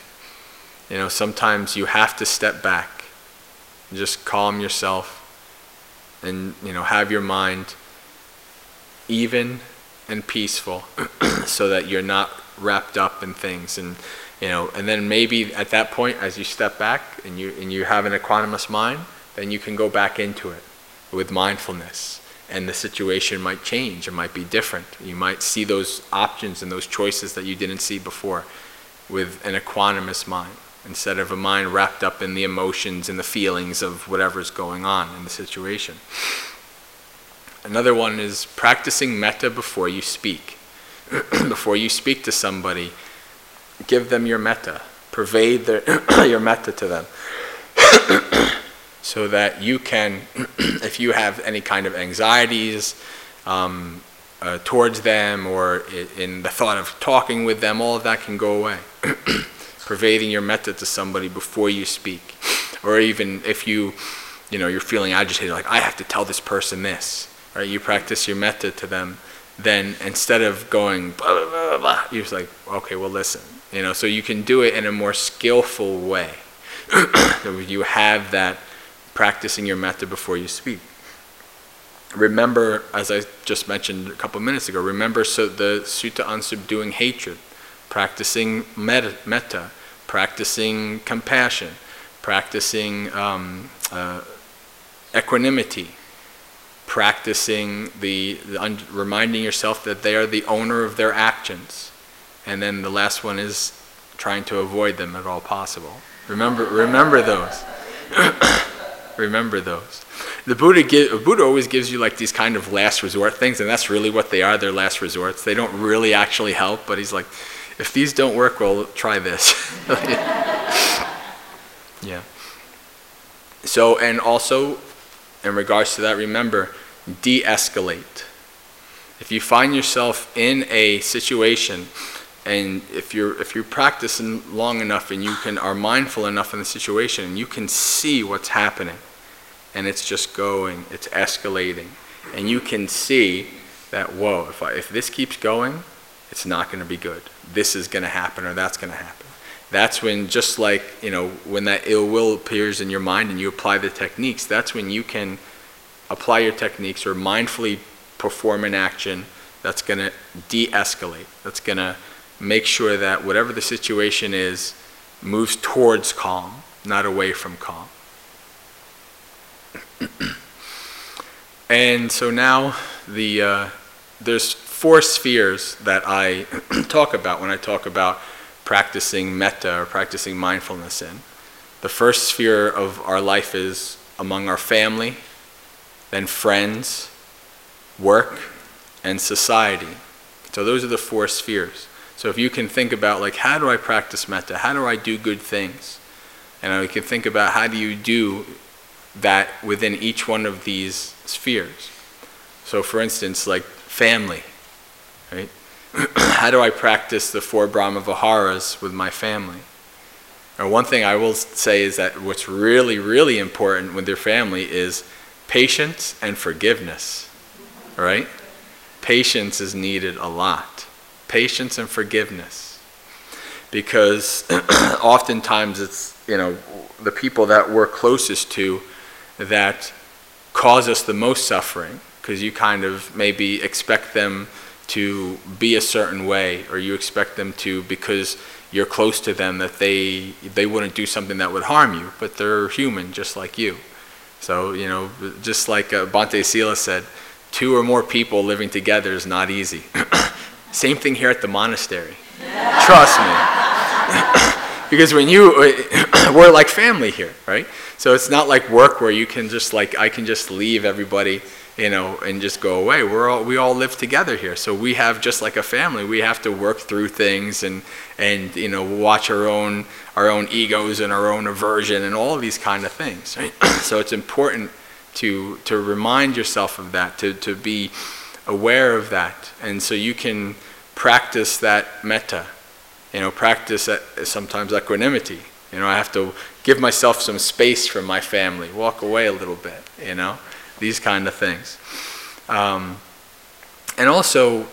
Sometimes you have to step back, just calm yourself, and have your mind even and peaceful, so that you're not wrapped up in things. And and then maybe at that point, as you step back and you have an equanimous mind, then you can go back into it with mindfulness, and the situation might change. It might be different. You might see those options and those choices that you didn't see before, with an equanimous mind, instead of a mind wrapped up in the emotions and the feelings of whatever's going on in the situation. Another one is practicing metta before you speak. Before you speak to somebody, give them your metta. Pervade your metta to them. So that you can, if you have any kind of anxieties towards them, or in the thought of talking with them, all of that can go away. Pervading your metta to somebody before you speak. Or even if you're feeling agitated, like, I have to tell this person this. Right? You practice your metta to them, then instead of going blah, blah, blah, blah, you're just like, okay, well, listen. So you can do it in a more skillful way. You have that practicing your metta before you speak. Remember, as I just mentioned a couple minutes ago, so the sutta on subduing hatred, practicing metta, practicing compassion, practicing equanimity, practicing reminding yourself that they are the owner of their actions, and then the last one is trying to avoid them at all possible. Remember those. Remember those. The Buddha always gives you like these kind of last resort things, and that's really what they are. They're last resorts. They don't really actually help, but he's like, if these don't work, well, try this. Yeah. So, and also, in regards to that, remember, de-escalate. If you find yourself in a situation, and if you're practicing long enough and are mindful enough in the situation, and you can see what's happening, and it's just going, it's escalating, and you can see that, whoa, if this keeps going, it's not going to be good. This is going to happen, or that's going to happen. That's when, just like, when that ill will appears in your mind and you apply the techniques, that's when you can apply your techniques or mindfully perform an action that's going to de-escalate, that's going to make sure that whatever the situation is moves towards calm, not away from calm. And so now there's four spheres that I talk about when I talk about practicing metta or practicing mindfulness in. The first sphere of our life is among our family, then friends, work, and society. So those are the four spheres. So if you can think about, like, how do I practice metta? How do I do good things? And we can think about, how do you do that within each one of these spheres? So for instance, like family, right? How do I practice the four Brahma Viharas with my family? And one thing I will say is that what's really, really important with your family is patience and forgiveness, right? Patience is needed a lot. Patience and forgiveness. because oftentimes it's, the people that we're closest to that cause us the most suffering, because you kind of maybe expect them to be a certain way, or you expect them to, because you're close to them, that they wouldn't do something that would harm you, but they're human just like you. So, just like Bhante Sila said, 2 or more people living together is not easy. Same thing here at the monastery. Trust me. Because we're like family here, right? So it's not like work where you can just I can just leave everybody, and just go away. We all live together here. So we have, just like a family, we have to work through things and watch our own egos and our own aversion and all of these kind of things, right? So it's important to remind yourself of that, to be aware of that. And so you can practice that metta, practice that, sometimes equanimity. I have to give myself some space from my family, walk away a little bit, these kind of things. And also,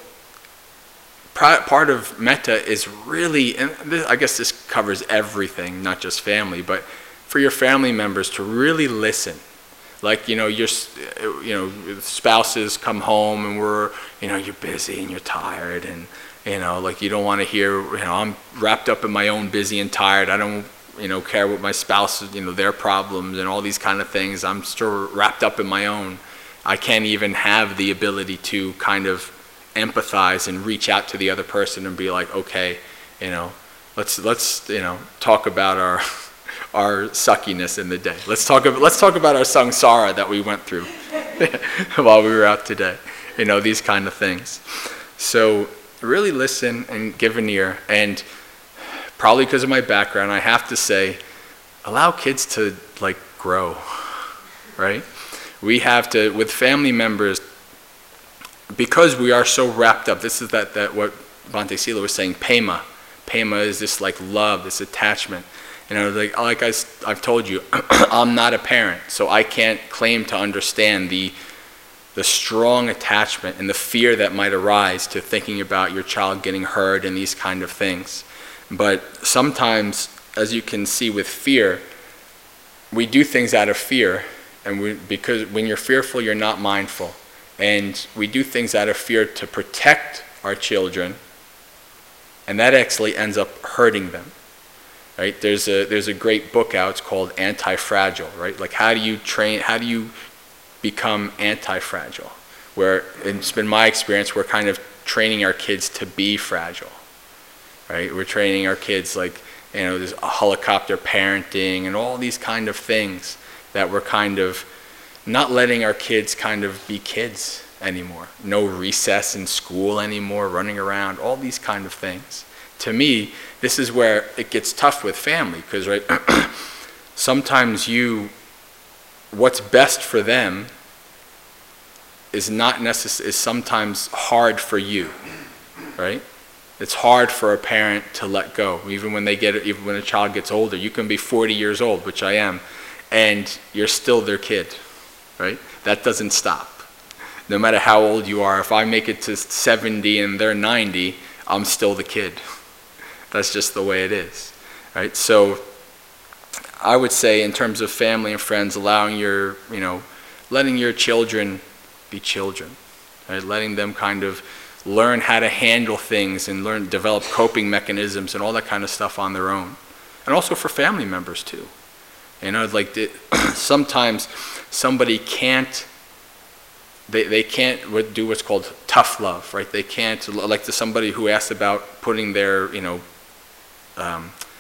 part of metta is really, and I guess this covers everything, not just family, but for your family members to really listen. Like, spouses come home and you're busy and you're tired and, you don't want to hear, I'm wrapped up in my own busy and tired. I don't, care what my spouse, their problems and all these kind of things. I'm still wrapped up in my own. I can't even have the ability to kind of empathize and reach out to the other person and be like, okay, let's talk about our suckiness in the day. Let's talk about our samsara that we went through while we were out today. These kind of things. So really listen and give an ear. And probably because of my background, I have to say, allow kids to grow, right? We have to, with family members, because we are so wrapped up. This is that what Bhante Sila was saying. Pema. Pema is this love, this attachment. I've told you, I'm not a parent, so I can't claim to understand the strong attachment and the fear that might arise to thinking about your child getting hurt and these kind of things. But sometimes, as you can see with fear, we do things out of fear, and because when you're fearful, you're not mindful. And we do things out of fear to protect our children, and that actually ends up hurting them. Right? There's a great book out. It's called Anti-Fragile, right? How do you become anti-fragile? Where it's been my experience, we're kind of training our kids to be fragile, right? We're training our kids there's helicopter parenting and all these kind of things that we're kind of not letting our kids kind of be kids anymore. No recess in school anymore, running around, all these kind of things. To me, this is where it gets tough with family, because right, sometimes what's best for them is not necessary. Is sometimes hard for you, right? It's hard for a parent to let go, even when a child gets older. You can be 40 years old, which I am, and you're still their kid, right? That doesn't stop, no matter how old you are. If I make it to 70 and they're 90. I'm still the kid. That's just the way it is, right? So I would say, in terms of family and friends, allowing letting your children be children, right? Letting them kind of learn how to handle things and develop coping mechanisms and all that kind of stuff on their own. And also for family members too. Sometimes somebody can't, They can't do what's called tough love, right? They can't, to somebody who asked about putting their,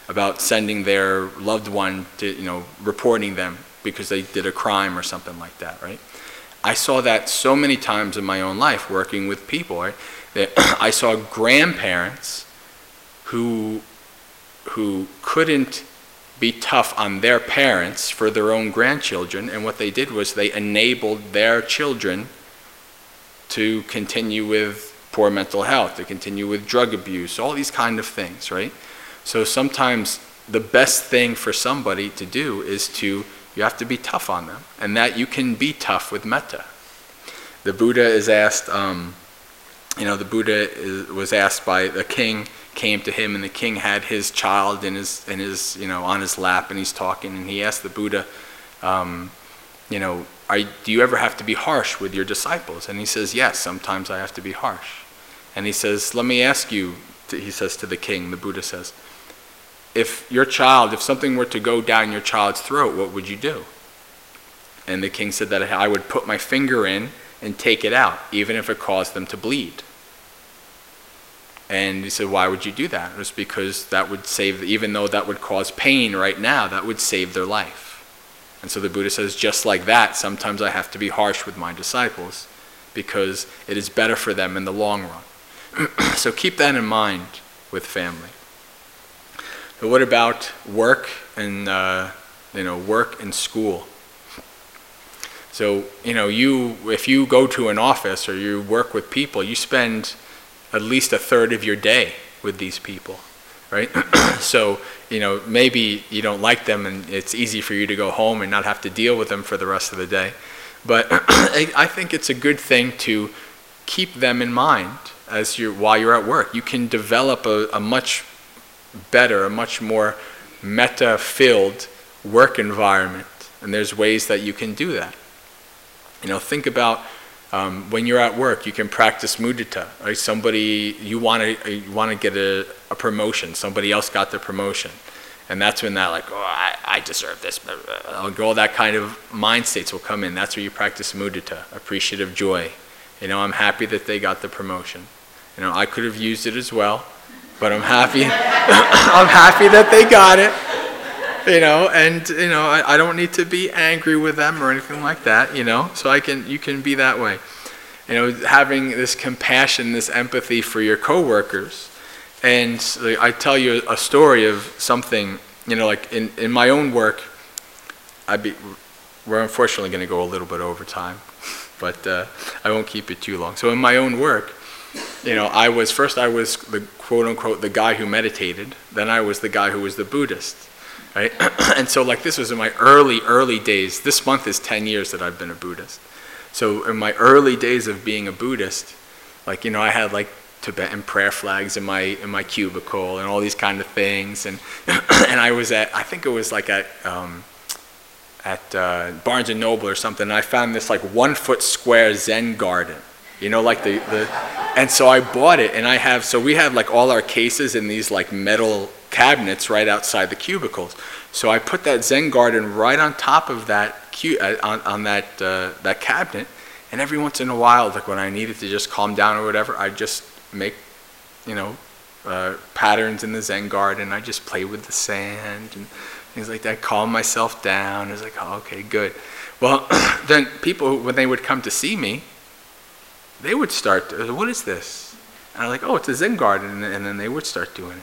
about sending their loved one to, reporting them because they did a crime or something like that, right? I saw that so many times in my own life working with people, right? That I saw grandparents who couldn't be tough on their parents for their own grandchildren, and what they did was they enabled their children to continue with poor mental health, to continue with drug abuse, all these kind of things, right? So sometimes the best thing for somebody to do is you have to be tough on them, and that you can be tough with metta. The Buddha is asked, the Buddha was asked by the king, came to him, and the king had his child in his on his lap, and he's talking, and he asked the Buddha, do you ever have to be harsh with your disciples? And he says, yes, sometimes I have to be harsh. And he says, let me ask you, he says to the king, the Buddha says, if something were to go down your child's throat, what would you do? And the king said that I would put my finger in and take it out, even if it caused them to bleed. And he said, why would you do that? It was because that would save, even though that would cause pain right now, that would save their life. And so the Buddha says, just like that, sometimes I have to be harsh with my disciples because it is better for them in the long run. So keep that in mind with family. But what about work and work and school? So, if you go to an office or you work with people, you spend at least a third of your day with these people, right? So, maybe you don't like them and it's easy for you to go home and not have to deal with them for the rest of the day. But I think it's a good thing to keep them in mind while you're at work. You can develop a much more metta-filled work environment. And there's ways that you can do that. Think about when you're at work, you can practice mudita, right? Somebody, you want to get a promotion. Somebody else got the promotion. And that's when I deserve this. All that kind of mind states will come in. That's where you practice mudita, appreciative joy. I'm happy that they got the promotion. I could have used it as well, but I'm happy. I'm happy that they got it. I don't need to be angry with them or anything like that, so you can be that way. Having this compassion, this empathy for your coworkers. And I tell you a story of something, in my own work, we're unfortunately going to go a little bit over time, but I won't keep it too long. So in my own work, I was the quote unquote, the guy who meditated. Then I was the guy who was the Buddhist. Right? And so this was in my early days. This month is 10 years that I've been a Buddhist. So in my early days of being a Buddhist, I had Tibetan prayer flags in my cubicle and all these kind of things. And I was at Barnes and Noble or something. And I found this 1 foot square Zen garden, and so I bought it, and we had all our cases in these metal cabinets right outside the cubicles. So I put that Zen garden right on top of that cabinet, and every once in a while, when I needed to just calm down or whatever, I just make patterns in the Zen garden. I just play with the sand and things like that, calm myself down. It's oh, okay, good. Well, then people, when they would come to see me, they would start, what is this? And I'm oh, it's a Zen garden, and then they would start doing it.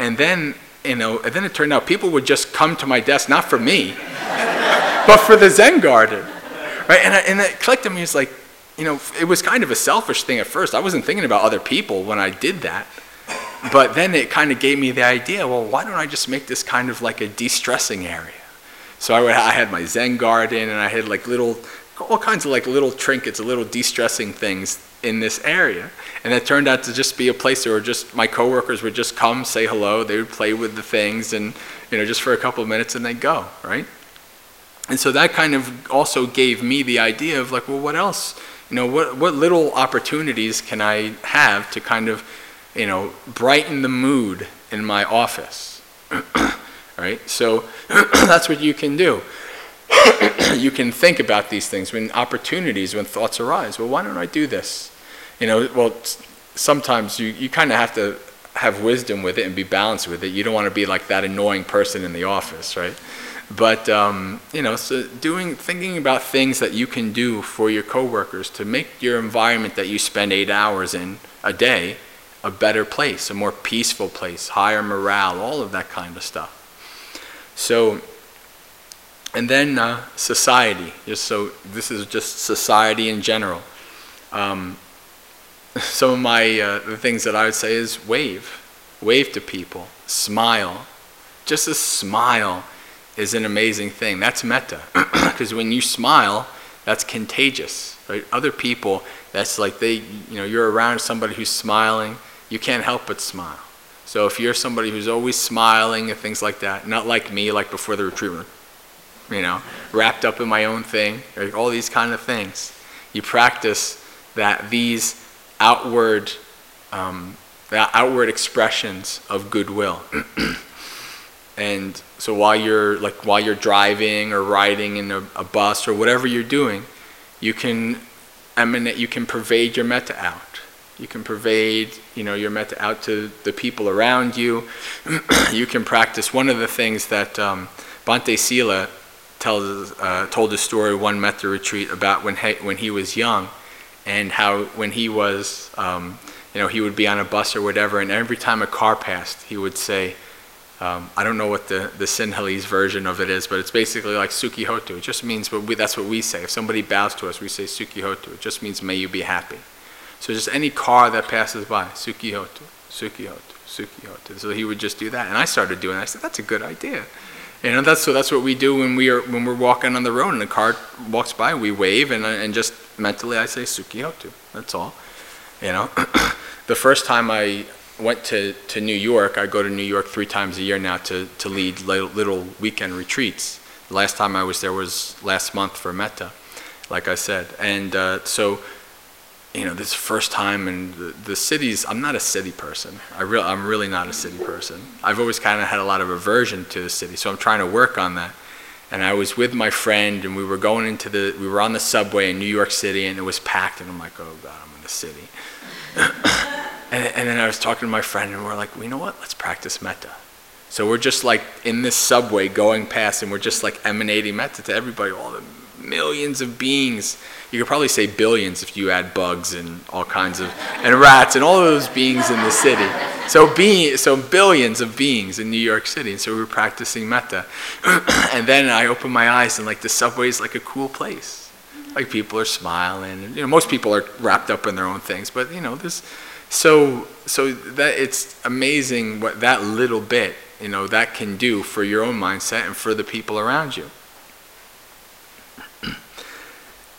And then, and then it turned out people would just come to my desk, not for me, but for the Zen garden, right? And it clicked to me. It's it was kind of a selfish thing at first. I wasn't thinking about other people when I did that. But then it kind of gave me the idea, well, why don't I just make this kind of a de-stressing area? So I had my Zen garden, and I had all kinds of little trinkets, little de-stressing things in this area. And it turned out to just be a place where my coworkers would just come, say hello, they would play with the things and, just for a couple of minutes, and they'd go, right? And so that kind of also gave me the idea of what else? What little opportunities can I have to kind of, brighten the mood in my office, right? So that's what you can do. You can think about these things when thoughts arise. Well, why don't I do this? Sometimes you kind of have to have wisdom with it and be balanced with it. You don't want to be that annoying person in the office, right? But, so thinking about things that you can do for your coworkers to make your environment that you spend 8 hours in a day a better place, a more peaceful place, higher morale, all of that kind of stuff. So... And then society. This is just society in general. Some of my the things that I would say is wave to people, smile. Just a smile is an amazing thing. That's metta, because when you smile, That's contagious, right? Other people, that's like they, you know, you're around somebody who's smiling, you can't help but smile. So if you're somebody who's always smiling and things like that, not like me, like before the retreat, you know, wrapped up in my own thing, right? All these kind of things. You practice that these outward, outward expressions of goodwill. And so while you're driving or riding in a bus or whatever you're doing, you can emanate, you can pervade your metta out. You can pervade, you know, your metta out to the people around you. You can practice. One of the things that Bhante Sila told a story one metta retreat about when he was young, and how when he was, you know, he would be on a bus or whatever, and every time a car passed, he would say. I don't know what the Sinhalese version of it is, but it's basically like Sukhihotu. It just means, that's what we say. If somebody bows to us, we say Sukhihotu. It just means may you be happy. So just any car that passes by, Sukhihotu, Sukhihotu, Sukhihotu. So he would just do that. And I started doing that. I said, that's a good idea. You know, that's what we do when we're walking on the road and a car walks by, we wave and just mentally I say Sukhihotu. That's all. You know, the first time I went to New York. I go to New York 3 times a year now to lead little weekend retreats. The last time I was there was last month for Metta, like I said. And so, you know, this first time in the cities, I'm not a city person. I'm really not a city person. I've always kind of had a lot of aversion to the city, so I'm trying to work on that. And I was with my friend, and we were on the subway in New York City, and it was packed, and I'm like, oh God, I'm in the city. And then I was talking to my friend, and we're like, well, you know what? Let's practice metta. So we're just like in this subway going past, and we're just like emanating metta to everybody, all the millions of beings. You could probably say billions if you add bugs and all kinds of, and rats and all of those beings in the city. So billions of beings in New York City. And so we were practicing metta. And then I opened my eyes, and like the subway is like a cool place. Like people are smiling. And, you know, most people are wrapped up in their own things, but you know, there's. So that it's amazing what that little bit, you know, that can do for your own mindset and for the people around you.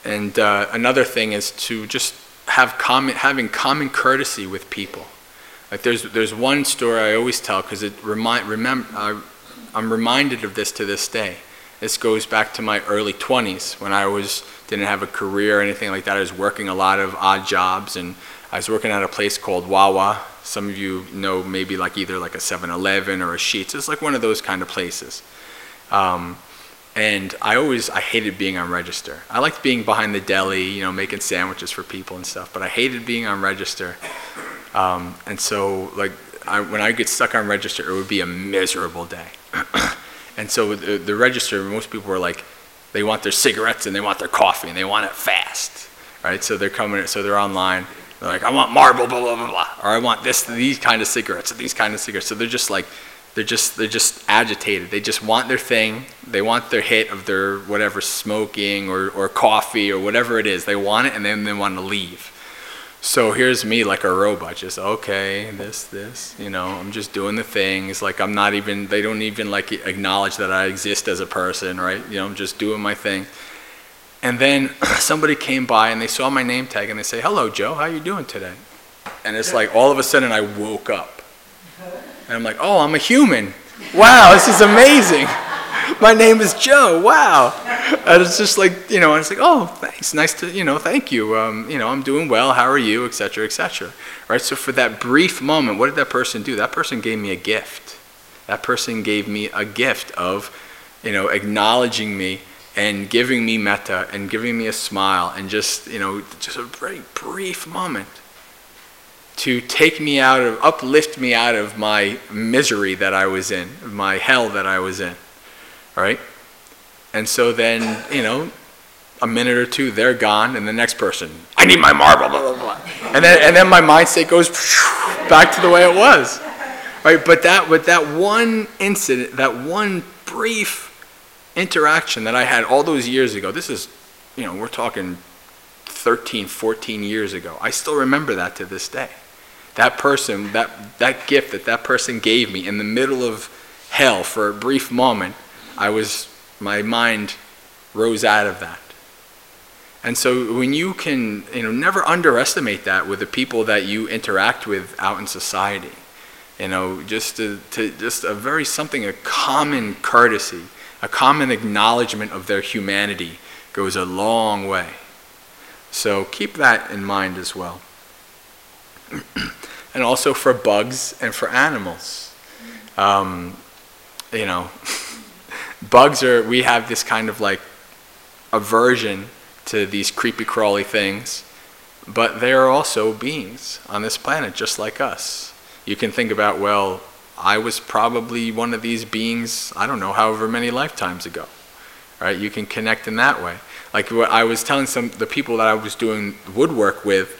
And another thing is to just having common courtesy with people. Like there's one story I always tell because I'm reminded of this to this day. This goes back to my early 20s when I didn't have a career or anything like that. I was working a lot of odd jobs, and I was working at a place called Wawa. Some of you know maybe like either like a 7-Eleven or a Sheetz. It's like one of those kind of places. And I hated being on register. I liked being behind the deli, you know, making sandwiches for people and stuff, but I hated being on register. And so like when I get stuck on register, it would be a miserable day. And so the register, most people were like, they want their cigarettes and they want their coffee and they want it fast, right? So they're coming, so they're online. They're like, I want Marlboro, blah, blah, blah, blah. Or I want these kind of cigarettes, or these kind of cigarettes. So they're just like, they're just agitated. They just want their thing. They want their hit of their whatever smoking or coffee or whatever it is. They want it and then they want to leave. So here's me like a robot, just okay, this, you know, I'm just doing the things. Like I'm not even, they don't even like acknowledge that I exist as a person, right? You know, I'm just doing my thing. And then somebody came by and they saw my name tag and they say, hello, Joe, how you doing today? And it's like all of a sudden I woke up. And I'm like, oh, I'm a human. Wow, this is amazing. My name is Joe, wow. And it's just like, you know, and it's like, oh, thanks, nice to, you know, thank you. You know, I'm doing well, how are you, et cetera, et cetera. Right, so for that brief moment, what did that person do? That person gave me a gift. That person gave me a gift of, you know, acknowledging me and giving me metta and giving me a smile and just, you know, just a very brief moment to uplift me out of my misery that I was in, my hell that I was in, right? And so then, you know, a minute or two, they're gone, and the next person, I need my marble, blah, blah, blah. And then my mindset goes back to the way it was, right? But that one incident, that one brief interaction that I had all those years ago, this is, you know, we're talking 13, 14 years ago. I still remember that to this day. That person, that gift that person gave me in the middle of hell for a brief moment, my mind rose out of that. And so when you can, never underestimate that with the people that you interact with out in society. A common courtesy, a common acknowledgement of their humanity goes a long way. So keep that in mind as well. And also for bugs and for animals. We have this kind of like aversion to these creepy crawly things, but they are also beings on this planet just like us. You can think about, well, I was probably one of these beings, I don't know, however many lifetimes ago, right? You can connect in that way. Like what I was telling the people that I was doing woodwork with,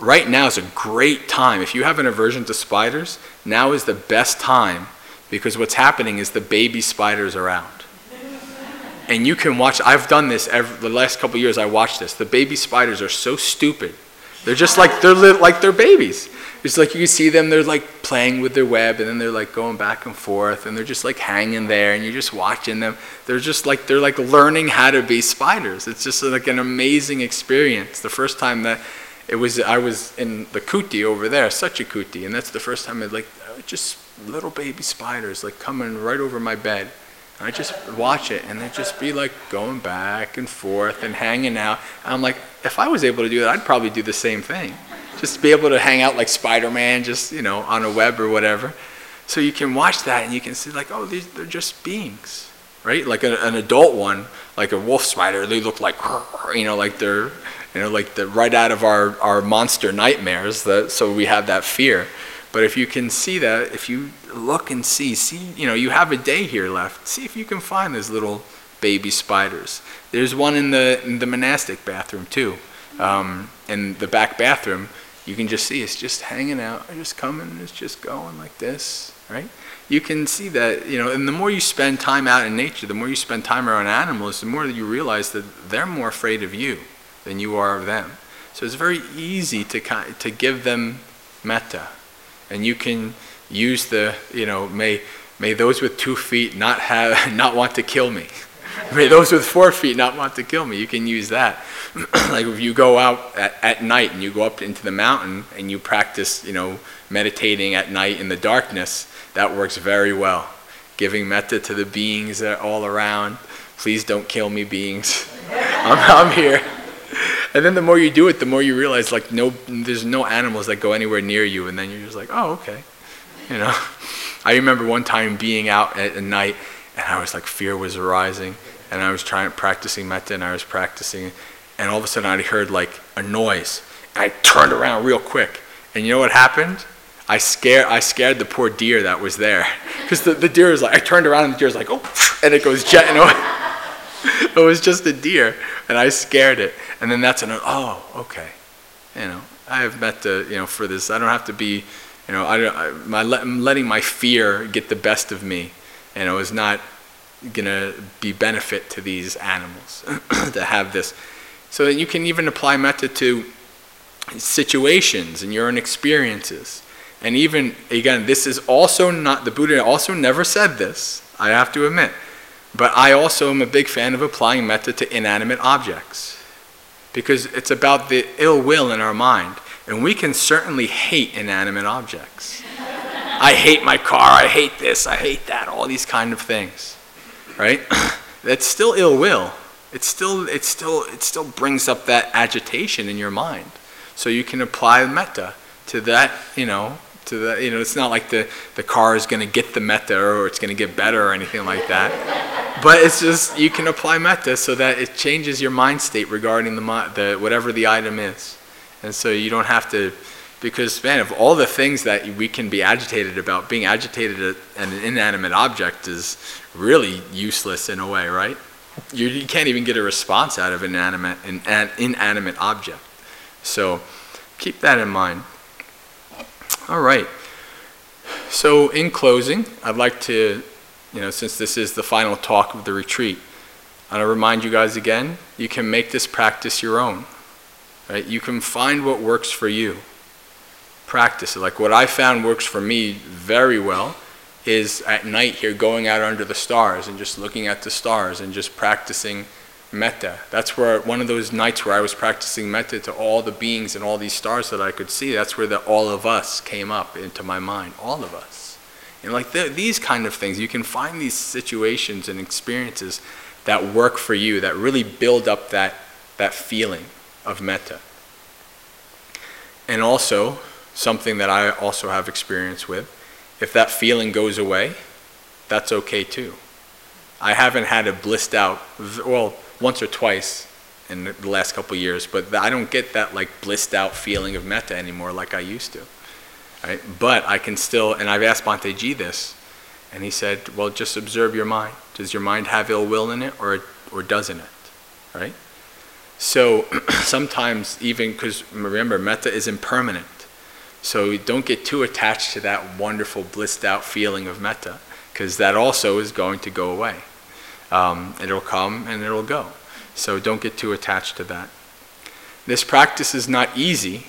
right now is a great time. If you have an aversion to spiders, now is the best time, because what's happening is the baby spiders are out. And you can watch, I've done this the last couple of years, I watched this. The baby spiders are so stupid. They're just like, they're babies. It's like you can see them, they're like playing with their web, and then they're like going back and forth, and they're just like hanging there, and you're just watching them. They're like learning how to be spiders. It's just like an amazing experience. The first time that I was in the kuti over there, such a kuti, and that's the first time just little baby spiders like coming right over my bed. I just watch it, and they'd just be like going back and forth and hanging out. And I'm like, if I was able to do that, I'd probably do the same thing. Just be able to hang out like Spider-Man, just, on a web or whatever. So you can watch that, and you can see like, oh, they're just beings, right? Like an adult one, like a wolf spider, they look like, they're, they're right out of our monster nightmares. So we have that fear. But if you can see that, if you look and see, you have a day here left. See if you can find those little baby spiders. There's one in the monastic bathroom too. In the back bathroom, you can just see it's just hanging out, it's just coming, it's just going like this, right? You can see that, and the more you spend time out in nature, the more you spend time around animals, the more that you realize that they're more afraid of you than you are of them. So it's very easy to give them metta. And you can use the, may those with 2 feet not want to kill me. May those with 4 feet not want to kill me. You can use that. Like if you go out at night and you go up into the mountain and you practice, meditating at night in the darkness, that works very well. Giving metta to the beings that are all around. Please don't kill me, beings. I'm here. And then the more you do it, the more you realize there's no animals that go anywhere near you, and then you're just like, oh, okay. I remember one time being out at night, and I was like, fear was arising, and I was practicing metta, and I was practicing, and all of a sudden I heard like a noise, and I turned around real quick, and you know what happened? I scared the poor deer that was there, because the deer was like, I turned around and the deer was like, oh, and it goes jetting away. It was just a deer, and I scared it. And then that's okay. I have metta, for this. I don't have to be, I'm letting my fear get the best of me. Is not going to be benefit to these animals that have this. So that you can even apply metta to situations and your own experiences. And even, again, this is also not, the Buddha also never said this, I have to admit. But I also am a big fan of applying metta to inanimate objects, because it's about the ill will in our mind. And we can certainly hate inanimate objects. I hate my car, I hate this, I hate that, all these kind of things, right? That's still ill will. It still brings up that agitation in your mind. So you can apply metta to that, it's not like the car is going to get the metta or it's going to get better or anything like that. But it's just, you can apply metta so that it changes your mind state regarding the whatever the item is. And so you don't have to, because man, of all the things that we can be agitated about, being agitated at an inanimate object is really useless in a way, right? You can't even get a response out of an inanimate object. So keep that in mind. All right. So in closing, I'd like to, since this is the final talk of the retreat, I want to remind you guys again, you can make this practice your own, right? You can find what works for you. Practice it. Like what I found works for me very well is at night here going out under the stars and just looking at the stars and just practicing Metta. That's where one of those nights where I was practicing metta to all the beings and all these stars that I could see, that's where the all of us came up into my mind, all of us. And like these kind of things, you can find these situations and experiences that work for you, that really build up that feeling of metta. And also, something that I also have experience with, if that feeling goes away, that's okay too. I haven't had it blissed out, well, once or twice in the last couple of years, but I don't get that like blissed out feeling of metta anymore like I used to. Right? But I can still, and I've asked Bhante G this, and he said, well, just observe your mind. Does your mind have ill will in it or doesn't it? Right? So sometimes even, because remember, metta is impermanent. So don't get too attached to that wonderful blissed out feeling of metta, because that also is going to go away. It'll come and it'll go. So don't get too attached to that. This practice is not easy,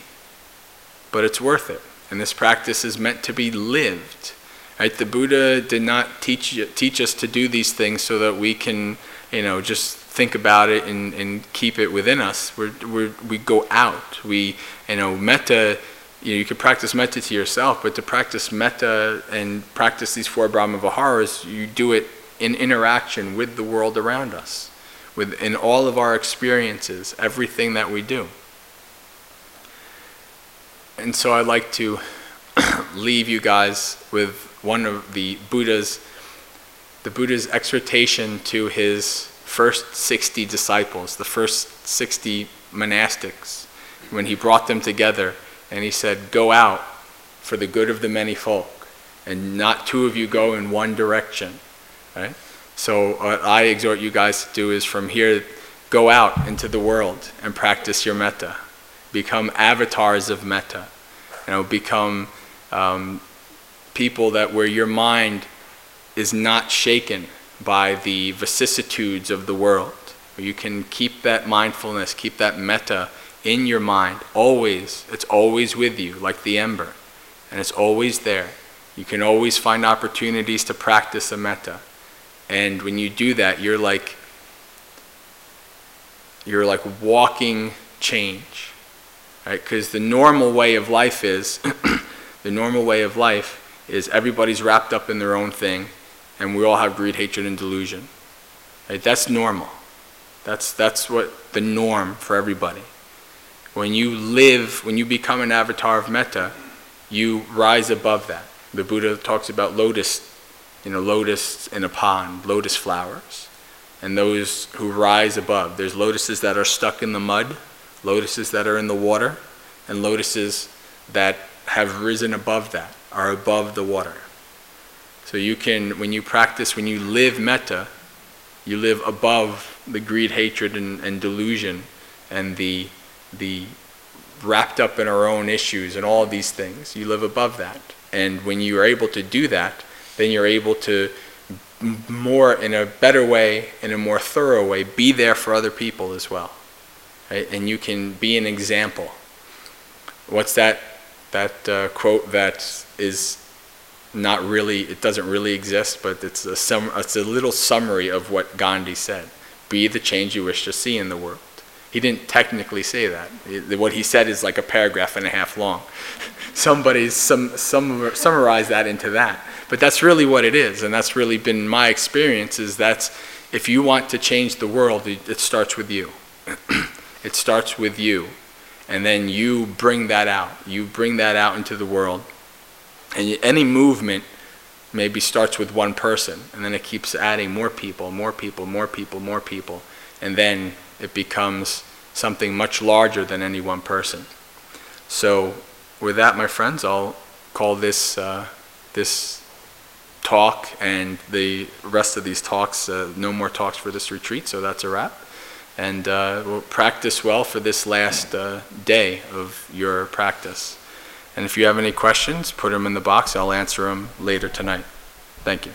but it's worth it. And this practice is meant to be lived. Right? The Buddha did not teach us to do these things so that we can, just think about it and keep it within us. We go out. Metta. You could practice metta to yourself, but to practice metta and practice these four Brahma-Viharas, you do it in interaction with the world around us, in all of our experiences, everything that we do. And so I'd like to leave you guys with one of the Buddha's exhortation to his first 60 disciples, the first 60 monastics, when he brought them together. And he said, go out for the good of the many folk, and not two of you go in one direction. Right? So what I exhort you guys to do is from here, go out into the world and practice your metta. Become avatars of metta. Become people where your mind is not shaken by the vicissitudes of the world. You can keep that mindfulness, keep that metta in your mind, always. It's always with you, like the ember. And it's always there. You can always find opportunities to practice a metta. And when you do that, you're like walking change. Right? Because the normal way of life is everybody's wrapped up in their own thing, and we all have greed, hatred, and delusion. Right? That's normal. That's what the norm for everybody. When you become an avatar of metta, you rise above that. The Buddha talks about lotus in a pond, lotus flowers. And those who rise above, there's lotuses that are stuck in the mud, lotuses that are in the water, and lotuses that have risen above that, are above the water. So you can, when you live metta, you live above the greed, hatred, and delusion, and the wrapped up in our own issues and all these things. You live above that. And when you are able to do that, then you're able to more in a better way, in a more thorough way, be there for other people as well. Right? And you can be an example. What's that quote that is not really, it doesn't really exist, but it's a little summary of what Gandhi said. Be the change you wish to see in the world. He didn't technically say that. What he said is like a paragraph and a half long. Somebody summarized that into that. But that's really what it is, and that's really been my experience, is that's, if you want to change the world, it starts with you. It starts with you. And then you bring that out. You bring that out into the world. And any movement maybe starts with one person, and then it keeps adding more people, and then it becomes something much larger than any one person. So with that, my friends, I'll call this talk and the rest of these talks, no more talks for this retreat, so that's a wrap. And we'll practice well for this last day of your practice. And if you have any questions, put them in the box. I'll answer them later tonight. Thank you.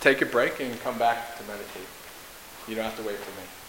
take a break and come back to meditate. You don't have to wait for me.